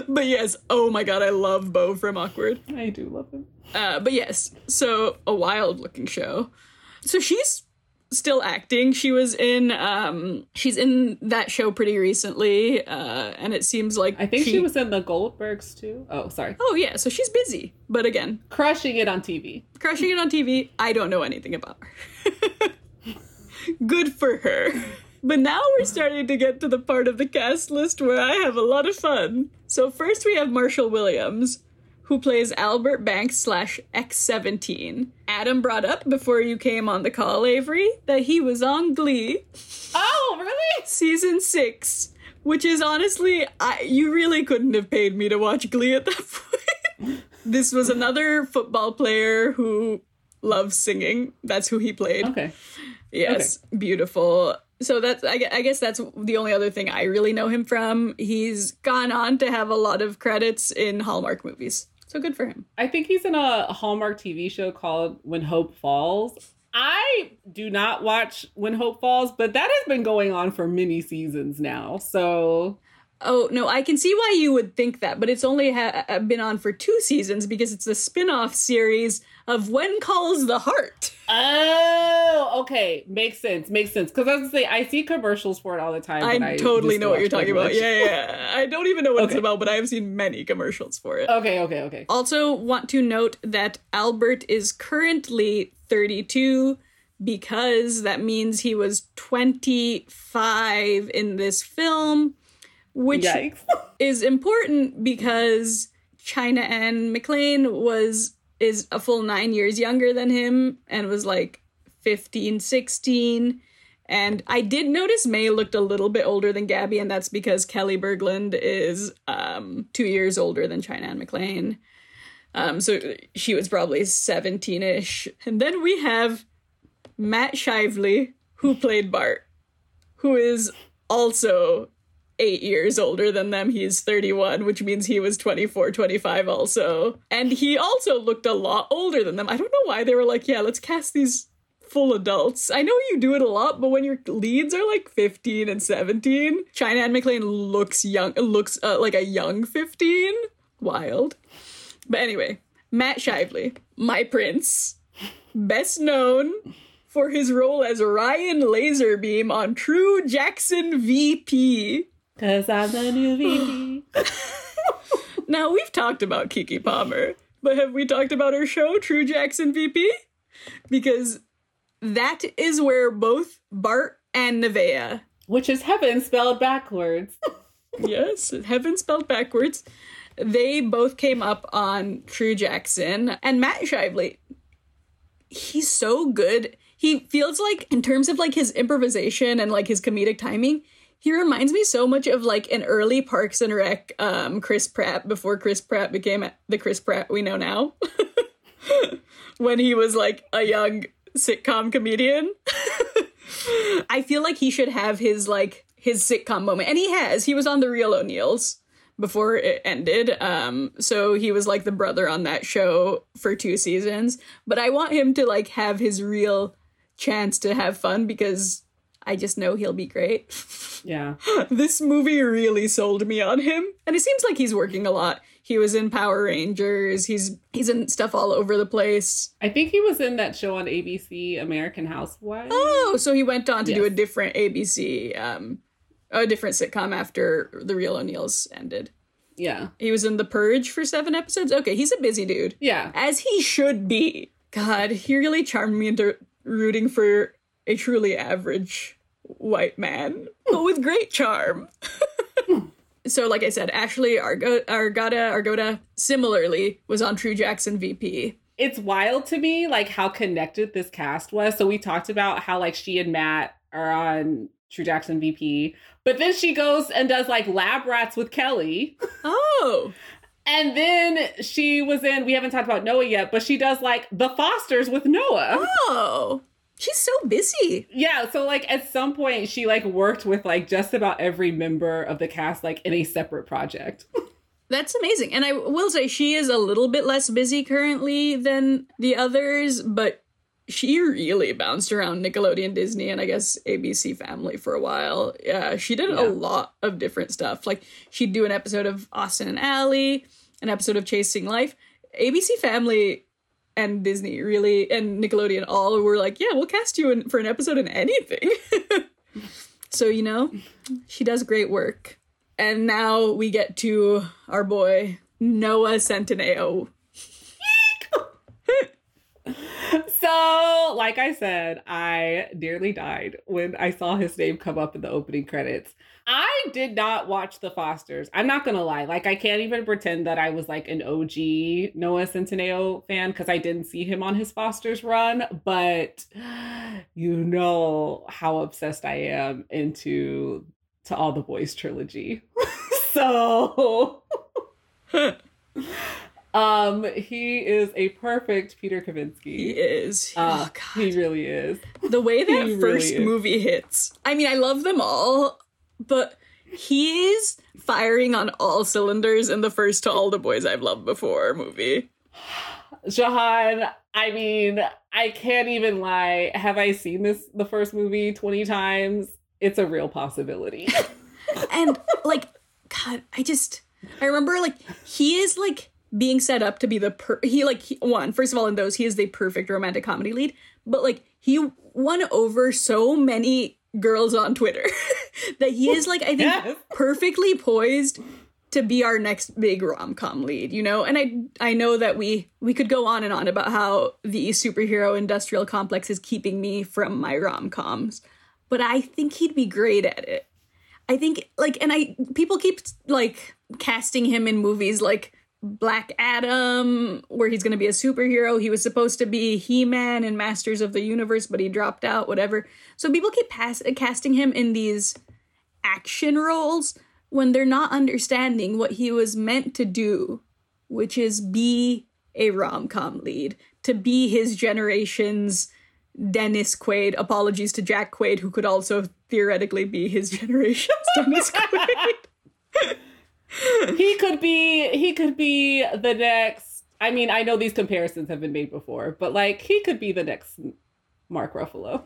But yes, oh my god, I love Bo from Awkward. I do love him. But yes, so a wild-looking show. So she's still acting. She was in, she's in that show pretty recently, and it seems like I think she was in The Goldbergs too. Oh, sorry. Oh yeah, so she's busy, but again, crushing it on TV. I don't know anything about her. Good for her. But now we're starting to get to the part of the cast list where I have a lot of fun. So first we have Marshall Williams, who plays Albert Banks / X-17. Adam brought up before you came on the call, Avery, that he was on Glee. Oh, really? Season 6, which is honestly, you really couldn't have paid me to watch Glee at that point. This was another football player who loves singing. That's who he played. Okay. Yes, okay. Beautiful. So that's, I guess that's the only other thing I really know him from. He's gone on to have a lot of credits in Hallmark movies. So good for him. I think he's in a Hallmark TV show called When Hope Falls. I do not watch When Hope Falls, but that has been going on for many seasons now. So... Oh, no, I can see why you would think that, but it's only been on for 2 seasons because it's a spin-off series of When Calls the Heart. Oh, okay. Makes sense. Because I was going to say, I see commercials for it all the time. I totally know what you're talking about. Yeah. I don't even know what it's about, but I have seen many commercials for it. Okay. Also want to note that Albert is currently 32 because that means he was 25 in this film. Which Yikes. Is important because China Anne McClain is a full 9 years younger than him and was like 15, 16. And I did notice May looked a little bit older than Gabby, and that's because Kelly Berglund is 2 years older than China Anne McClain. So she was probably 17-ish. And then we have Matt Shively, who played Bart, who is also 8 years older than them. He's 31, which means he was 24, 25 also. And he also looked a lot older than them. I don't know why they were like, yeah, let's cast these full adults. I know you do it a lot, but when your leads are like 15 and 17, China Anne McClain looks like a young 15. Wild. But anyway, Matt Shively, my prince, best known for his role as Ryan Laserbeam on True Jackson VP. Because I'm the new VP. Now, we've talked about Keke Palmer, but have we talked about her show, True Jackson VP? Because that is where both Bart and Nevaeh... Which is heaven spelled backwards. Yes, heaven spelled backwards. They both came up on True Jackson. And Matt Shively, he's so good. He feels like, in terms of like his improvisation and like his comedic timing... He reminds me so much of, like, an early Parks and Rec Chris Pratt before Chris Pratt became the Chris Pratt we know now. When he was, like, a young sitcom comedian. I feel like he should have his sitcom moment. And he has. He was on The Real O'Neals before it ended. So he was, like, the brother on that show for 2 seasons. But I want him to, like, have his real chance to have fun because... I just know he'll be great. Yeah. This movie really sold me on him. And it seems like he's working a lot. He was in Power Rangers. He's in stuff all over the place. I think he was in that show on ABC, American Housewives. Oh, so he went on to do a different ABC, a different sitcom after The Real O'Neals ended. Yeah. He was in The Purge for 7 episodes. Okay, he's a busy dude. Yeah. As he should be. God, he really charmed me into rooting for a truly average white man, but with great charm. So, like I said, Ashley Argota, similarly, was on True Jackson VP. It's wild to me, like, how connected this cast was. So we talked about how, like, she and Matt are on True Jackson VP, but then she goes and does, like, Lab Rats with Kelly. Oh! And then she was in, we haven't talked about Noah yet, but she does, like, The Fosters with Noah. Oh! She's so busy. Yeah. So, like, at some point, she, like, worked with, like, just about every member of the cast, like, in a separate project. That's amazing. And I will say she is a little bit less busy currently than the others, but she really bounced around Nickelodeon, Disney, and I guess ABC Family for a while. Yeah. She did a lot of different stuff. Like, she'd do an episode of Austin and Ally, an episode of Chasing Life. ABC Family... and Disney really, and Nickelodeon all were like, yeah, we'll cast you for an episode in anything. So, you know, she does great work. And now we get to our boy, Noah Centineo. So, like I said, I nearly died when I saw his name come up in the opening credits. I did not watch The Fosters. I'm not going to lie. Like, I can't even pretend that I was like an OG Noah Centineo fan because I didn't see him on his Fosters run. But you know how obsessed I am into To All the Boys trilogy. So... he is a perfect Peter Kavinsky. He is. Oh, God. He really is. The way that first movie hits. I mean, I love them all, but he's firing on all cylinders in the first To All the Boys I've Loved Before movie. Jahan, I mean, I can't even lie. Have I seen the first movie 20 times? It's a real possibility. And, like, God, I remember, like, he is, like, being set up to be first of all, in those, he is the perfect romantic comedy lead, but like he won over so many girls on Twitter that he is like, I think, perfectly poised to be our next big rom-com lead, you know? And I know that we could go on and on about how the superhero industrial complex is keeping me from my rom-coms, but I think he'd be great at it. I think, like, and people keep like casting him in movies like Black Adam, where he's going to be a superhero. He was supposed to be He-Man in Masters of the Universe, but he dropped out, whatever. So people keep casting him in these action roles when they're not understanding what he was meant to do, which is be a rom-com lead, to be his generation's Dennis Quaid. Apologies to Jack Quaid, who could also theoretically be his generation's Dennis Quaid. He could be the next, I mean, I know these comparisons have been made before, but like he could be the next Mark Ruffalo.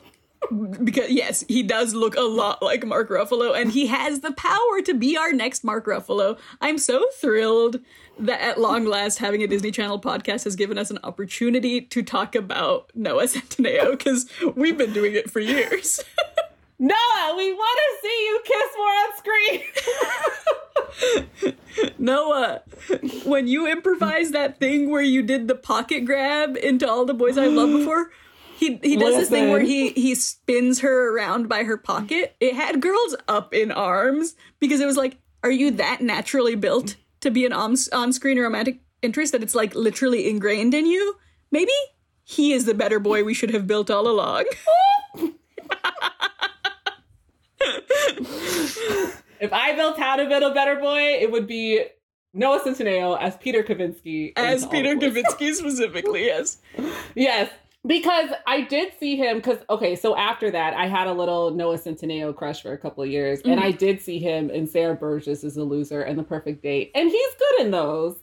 Because yes, he does look a lot like Mark Ruffalo, and he has the power to be our next Mark Ruffalo. I'm so thrilled that at long last having a Disney Channel podcast has given us an opportunity to talk about Noah Centineo, because we've been doing it for years. Noah, we want to see you kiss more on screen. Noah, when you improvised that thing where you did the pocket grab into All the Boys I Loved Before, he does this thing where he spins her around by her pocket. It had girls up in arms because it was like, are you that naturally built to be an on-screen romantic interest that it's like literally ingrained in you? Maybe he is the better boy we should have built all along. If I built how to build a better boy, it would be Noah Centineo as Peter Kavinsky. As Peter Kavinsky specifically, yes. Yes, because I did see him, because, okay, so after that, I had a little Noah Centineo crush for a couple of years, and I did see him in Sarah Burgess Is a Loser and The Perfect Date, and he's good in those,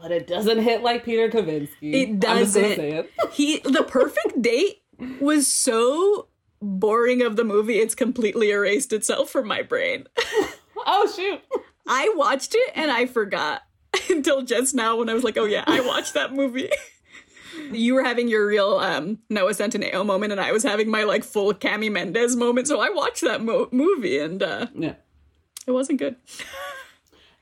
but it doesn't hit like Peter Kavinsky. It doesn't. The Perfect Date was so... boring of the movie, it's completely erased itself from my brain. Oh, shoot. I watched it and I forgot until just now when I was like, oh yeah, I watched that movie. You were having your real Noah Centineo moment, and I was having my like full Cami Mendez moment, so I watched that movie and yeah, it wasn't good.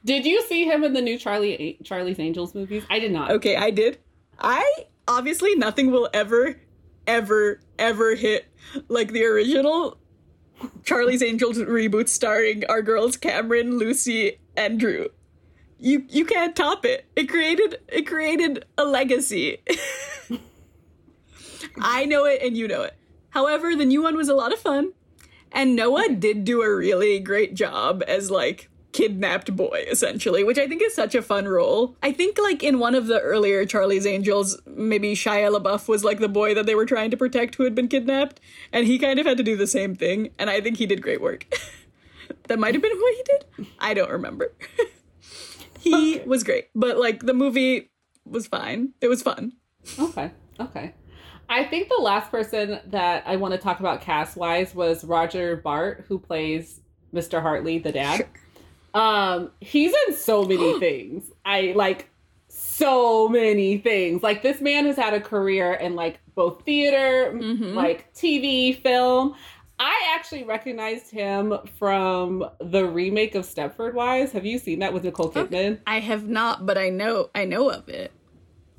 Did you see him in the new Charlie's Angels movies? I did not. Okay, I did. I obviously, nothing will ever hit like the original Charlie's Angels reboot starring our girls Cameron, Lucy, and Drew. You can't top it. It created a legacy. I know it and you know it. However, the new one was a lot of fun, and Noah did do a really great job as like kidnapped boy, essentially, which I think is such a fun role. I think like in one of the earlier Charlie's Angels, maybe Shia LaBeouf was like the boy that they were trying to protect who had been kidnapped, and he kind of had to do the same thing, and I think he did great work. That might have been what he did. I don't remember. He was great, but like the movie was fine. It was fun. Okay. I think the last person that I want to talk about cast-wise was Roger Bart, who plays Mr. Hartley, the dad. Sure. He's in so many things. So many things. Like, this man has had a career in, like, both theater, like, TV, film. I actually recognized him from the remake of Stepford Wives. Have you seen that with Nicole Kidman? I have not, but I know of it.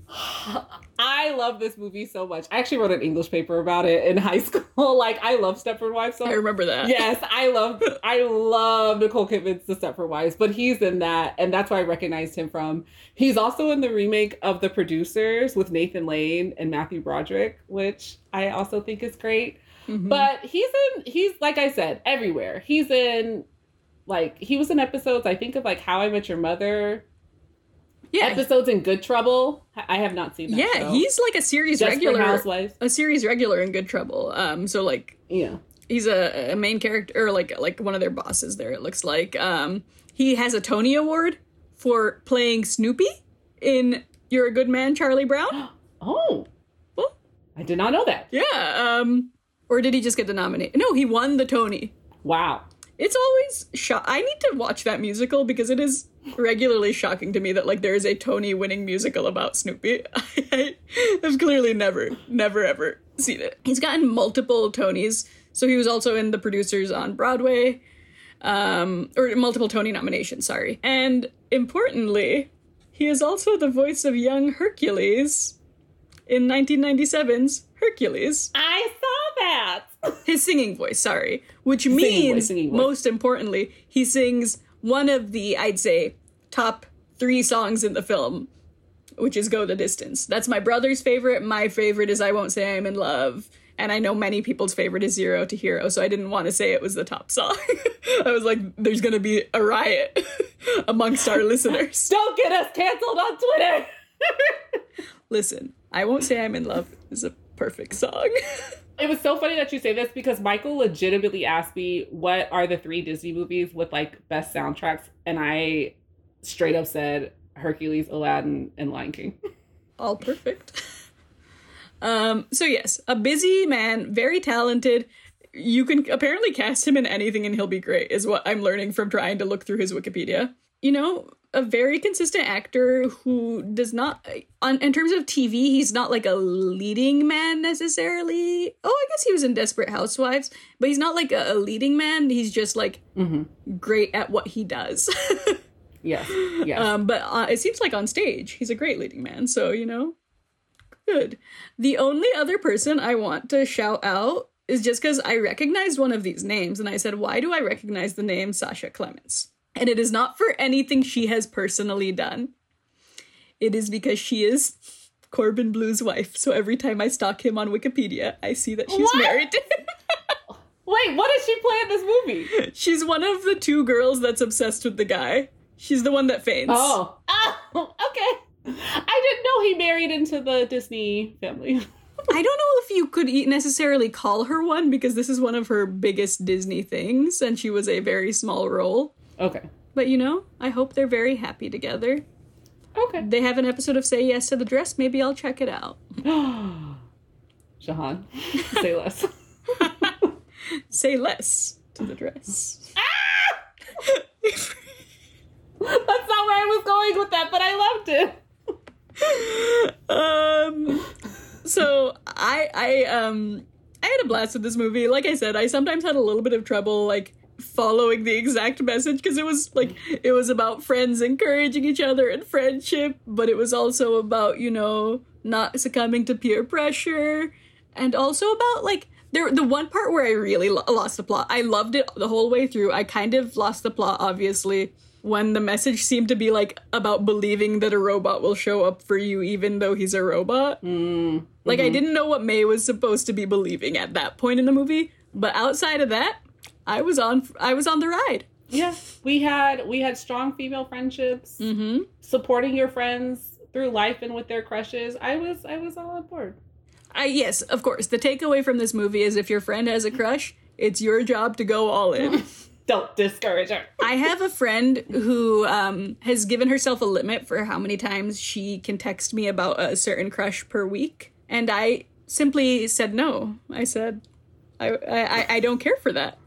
I love this movie so much. I actually wrote an English paper about it in high school. Like, I love Stepford Wives. So I remember that. Yes, I love Nicole Kidman's The Stepford Wives, but he's in that, and that's where I recognized him from. He's also in the remake of The Producers with Nathan Lane and Matthew Broderick, which I also think is great. Mm-hmm. But he's like I said, everywhere. He's in, like, he was in episodes, I think, of like How I Met Your Mother. Yeah. Episodes in Good Trouble. I have not seen that. Yeah, show. He's like a series regular. Housewives. A series regular in Good Trouble. So like, yeah, he's a main character, or like one of their bosses there, it looks like. He has a Tony Award for playing Snoopy in You're a Good Man, Charlie Brown. Oh. Well, I did not know that. Yeah. Or did he just get the nomination? No, he won the Tony. Wow. It's always I need to watch that musical because it is regularly shocking to me that, like, there is a Tony winning musical about Snoopy. I have clearly never ever seen it. He's gotten multiple Tonys. So he was also in The Producers on Broadway, or multiple Tony nominations, sorry. And importantly, he is also the voice of young Hercules in 1997's Hercules. I saw that. His singing voice, sorry. Which means, singing voice. Most importantly, he sings one of the, I'd say, top three songs in the film, which is Go the Distance. That's my brother's favorite. My favorite is I Won't Say I'm in Love. And I know many people's favorite is Zero to Hero, so I didn't want to say it was the top song. I was like, there's going to be a riot amongst our listeners. Don't get us canceled on Twitter! Listen, I Won't Say I'm in Love is a perfect song. It was so funny that you say this because Michael legitimately asked me, what are the three Disney movies with, like, best soundtracks? And I straight up said Hercules, Aladdin, and Lion King. All perfect. So yes, a busy man, very talented. You can apparently cast him in anything and he'll be great, is what I'm learning from trying to look through his Wikipedia. You know, a very consistent actor who does not, in terms of TV, he's not like a leading man necessarily. Oh, I guess he was in Desperate Housewives, but he's not like a leading man. He's just like great at what he does. Yes. But it seems like on stage, he's a great leading man. So, you know, good. The only other person I want to shout out is just because I recognized one of these names and I said, why do I recognize the name Sasha Clements? And it is not for anything she has personally done. It is because she is Corbin Blue's wife. So every time I stalk him on Wikipedia, I see that she's married to him. Wait, what does she play in this movie? She's one of the two girls that's obsessed with the guy. She's the one that faints. Oh, okay. I didn't know he married into the Disney family. I don't know if you could necessarily call her one because this is one of her biggest Disney things. And she was a very small role. Okay. But, you know, I hope they're very happy together. Okay. They have an episode of Say Yes to the Dress. Maybe I'll check it out. Jahan, say less. Say less to the dress. Ah! That's not where I was going with that, but I loved it. So I had a blast with this movie. Like I said, I sometimes had a little bit of trouble, like, following the exact message because it was about friends encouraging each other and friendship, but it was also about, you know, not succumbing to peer pressure, and also about, like, the one part where I really lost the plot. I loved it the whole way through. I kind of lost the plot, obviously, when the message seemed to be, like, about believing that a robot will show up for you even though he's a robot. Mm-hmm. Like, I didn't know what May was supposed to be believing at that point in the movie, but outside of that, I was on the ride. Yeah, we had strong female friendships, supporting your friends through life and with their crushes. I was all on board. Yes, of course. The takeaway from this movie is if your friend has a crush, it's your job to go all in. Don't discourage her. I have a friend who has given herself a limit for how many times she can text me about a certain crush per week, and I simply said no. I said, I don't care for that.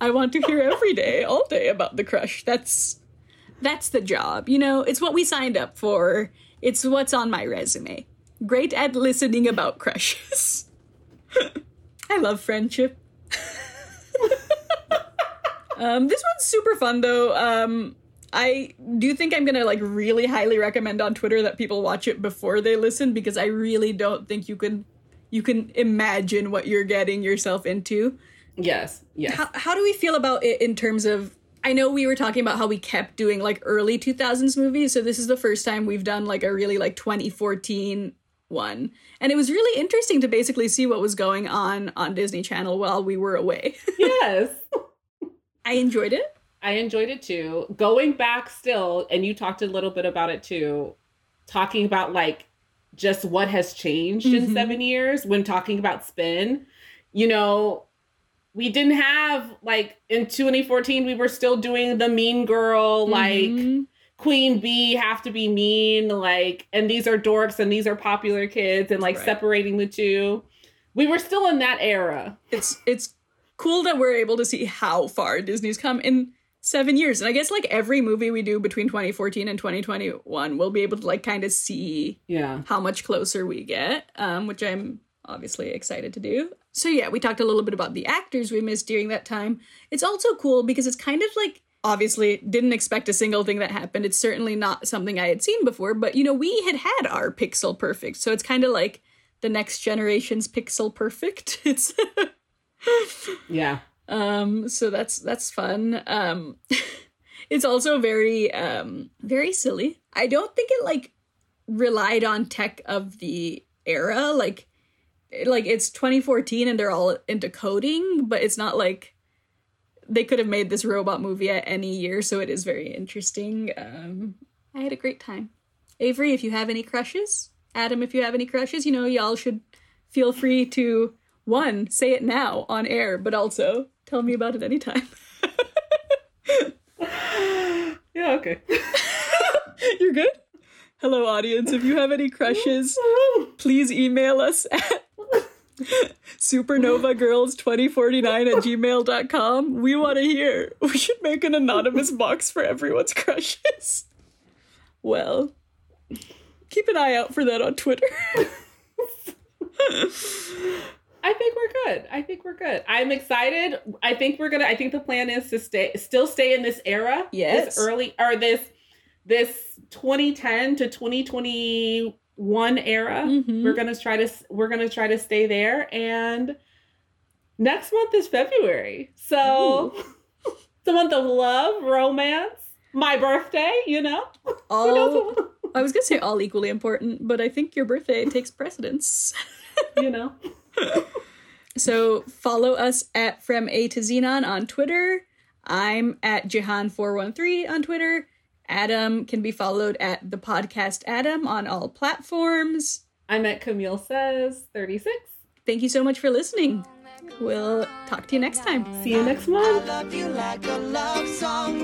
I want to hear every day, all day about the crush. That's the job. You know, it's what we signed up for. It's what's on my resume. Great at listening about crushes. I love friendship. This one's super fun, though. I do think I'm going to like really highly recommend on Twitter that people watch it before they listen, because I really don't think you can imagine what you're getting yourself into. Yes. Yes. How do we feel about it in terms of, I know we were talking about how we kept doing like early 2000s movies. So this is the first time we've done like a really like 2014 one. And it was really interesting to basically see what was going on Disney Channel while we were away. Yes. I enjoyed it. I enjoyed it too. Going back still, and you talked a little bit about it too, talking about like just what has changed in 7 years when talking about Spin, you know, we didn't have like in 2014, we were still doing the mean girl, like Queen Bee have to be mean, like, and these are dorks and these are popular kids and like separating the two. We were still in that era. It's cool that we're able to see how far Disney's come in 7 years. And I guess like every movie we do between 2014 and 2021, we'll be able to like kind of see how much closer we get, which I'm obviously excited to do. So yeah, we talked a little bit about the actors we missed during that time. It's also cool because it's kind of like, obviously didn't expect a single thing that happened. It's certainly not something I had seen before, but you know, we had our Pixel Perfect. So it's kind of like the next generation's Pixel Perfect. It's yeah. So that's fun. It's also very, very silly. I don't think it like relied on tech of the era. Like it's 2014 and they're all into coding, but it's not like they could have made this robot movie at any year. So it is very interesting. I had a great time. Avery, if you have any crushes, Adam, if you have any crushes, you know, y'all should feel free to one, say it now on air, but also tell me about it anytime. Yeah, okay. You're good? Hello, audience. If you have any crushes, please email us at supernovagirls2049@gmail.com. We want to hear. We should make an anonymous box for everyone's crushes. Well, keep an eye out for that on Twitter. I think we're good. I'm excited. I think the plan is to stay in this era. Yes. This early, or this 2010 to 2021 era. Mm-hmm. We're going to try to stay there. And next month is February. So it's a month of love, romance, my birthday, you know. All, I was going to say all equally important, but I think your birthday takes precedence. You know. So follow us at From A to Xenon on Twitter. I'm at Jahan413 on Twitter. Adam can be followed at The Podcast Adam on all platforms. I'm at Camille Says 36. Thank you so much for listening. We'll talk to you next time. See you next month. I love you like a love song.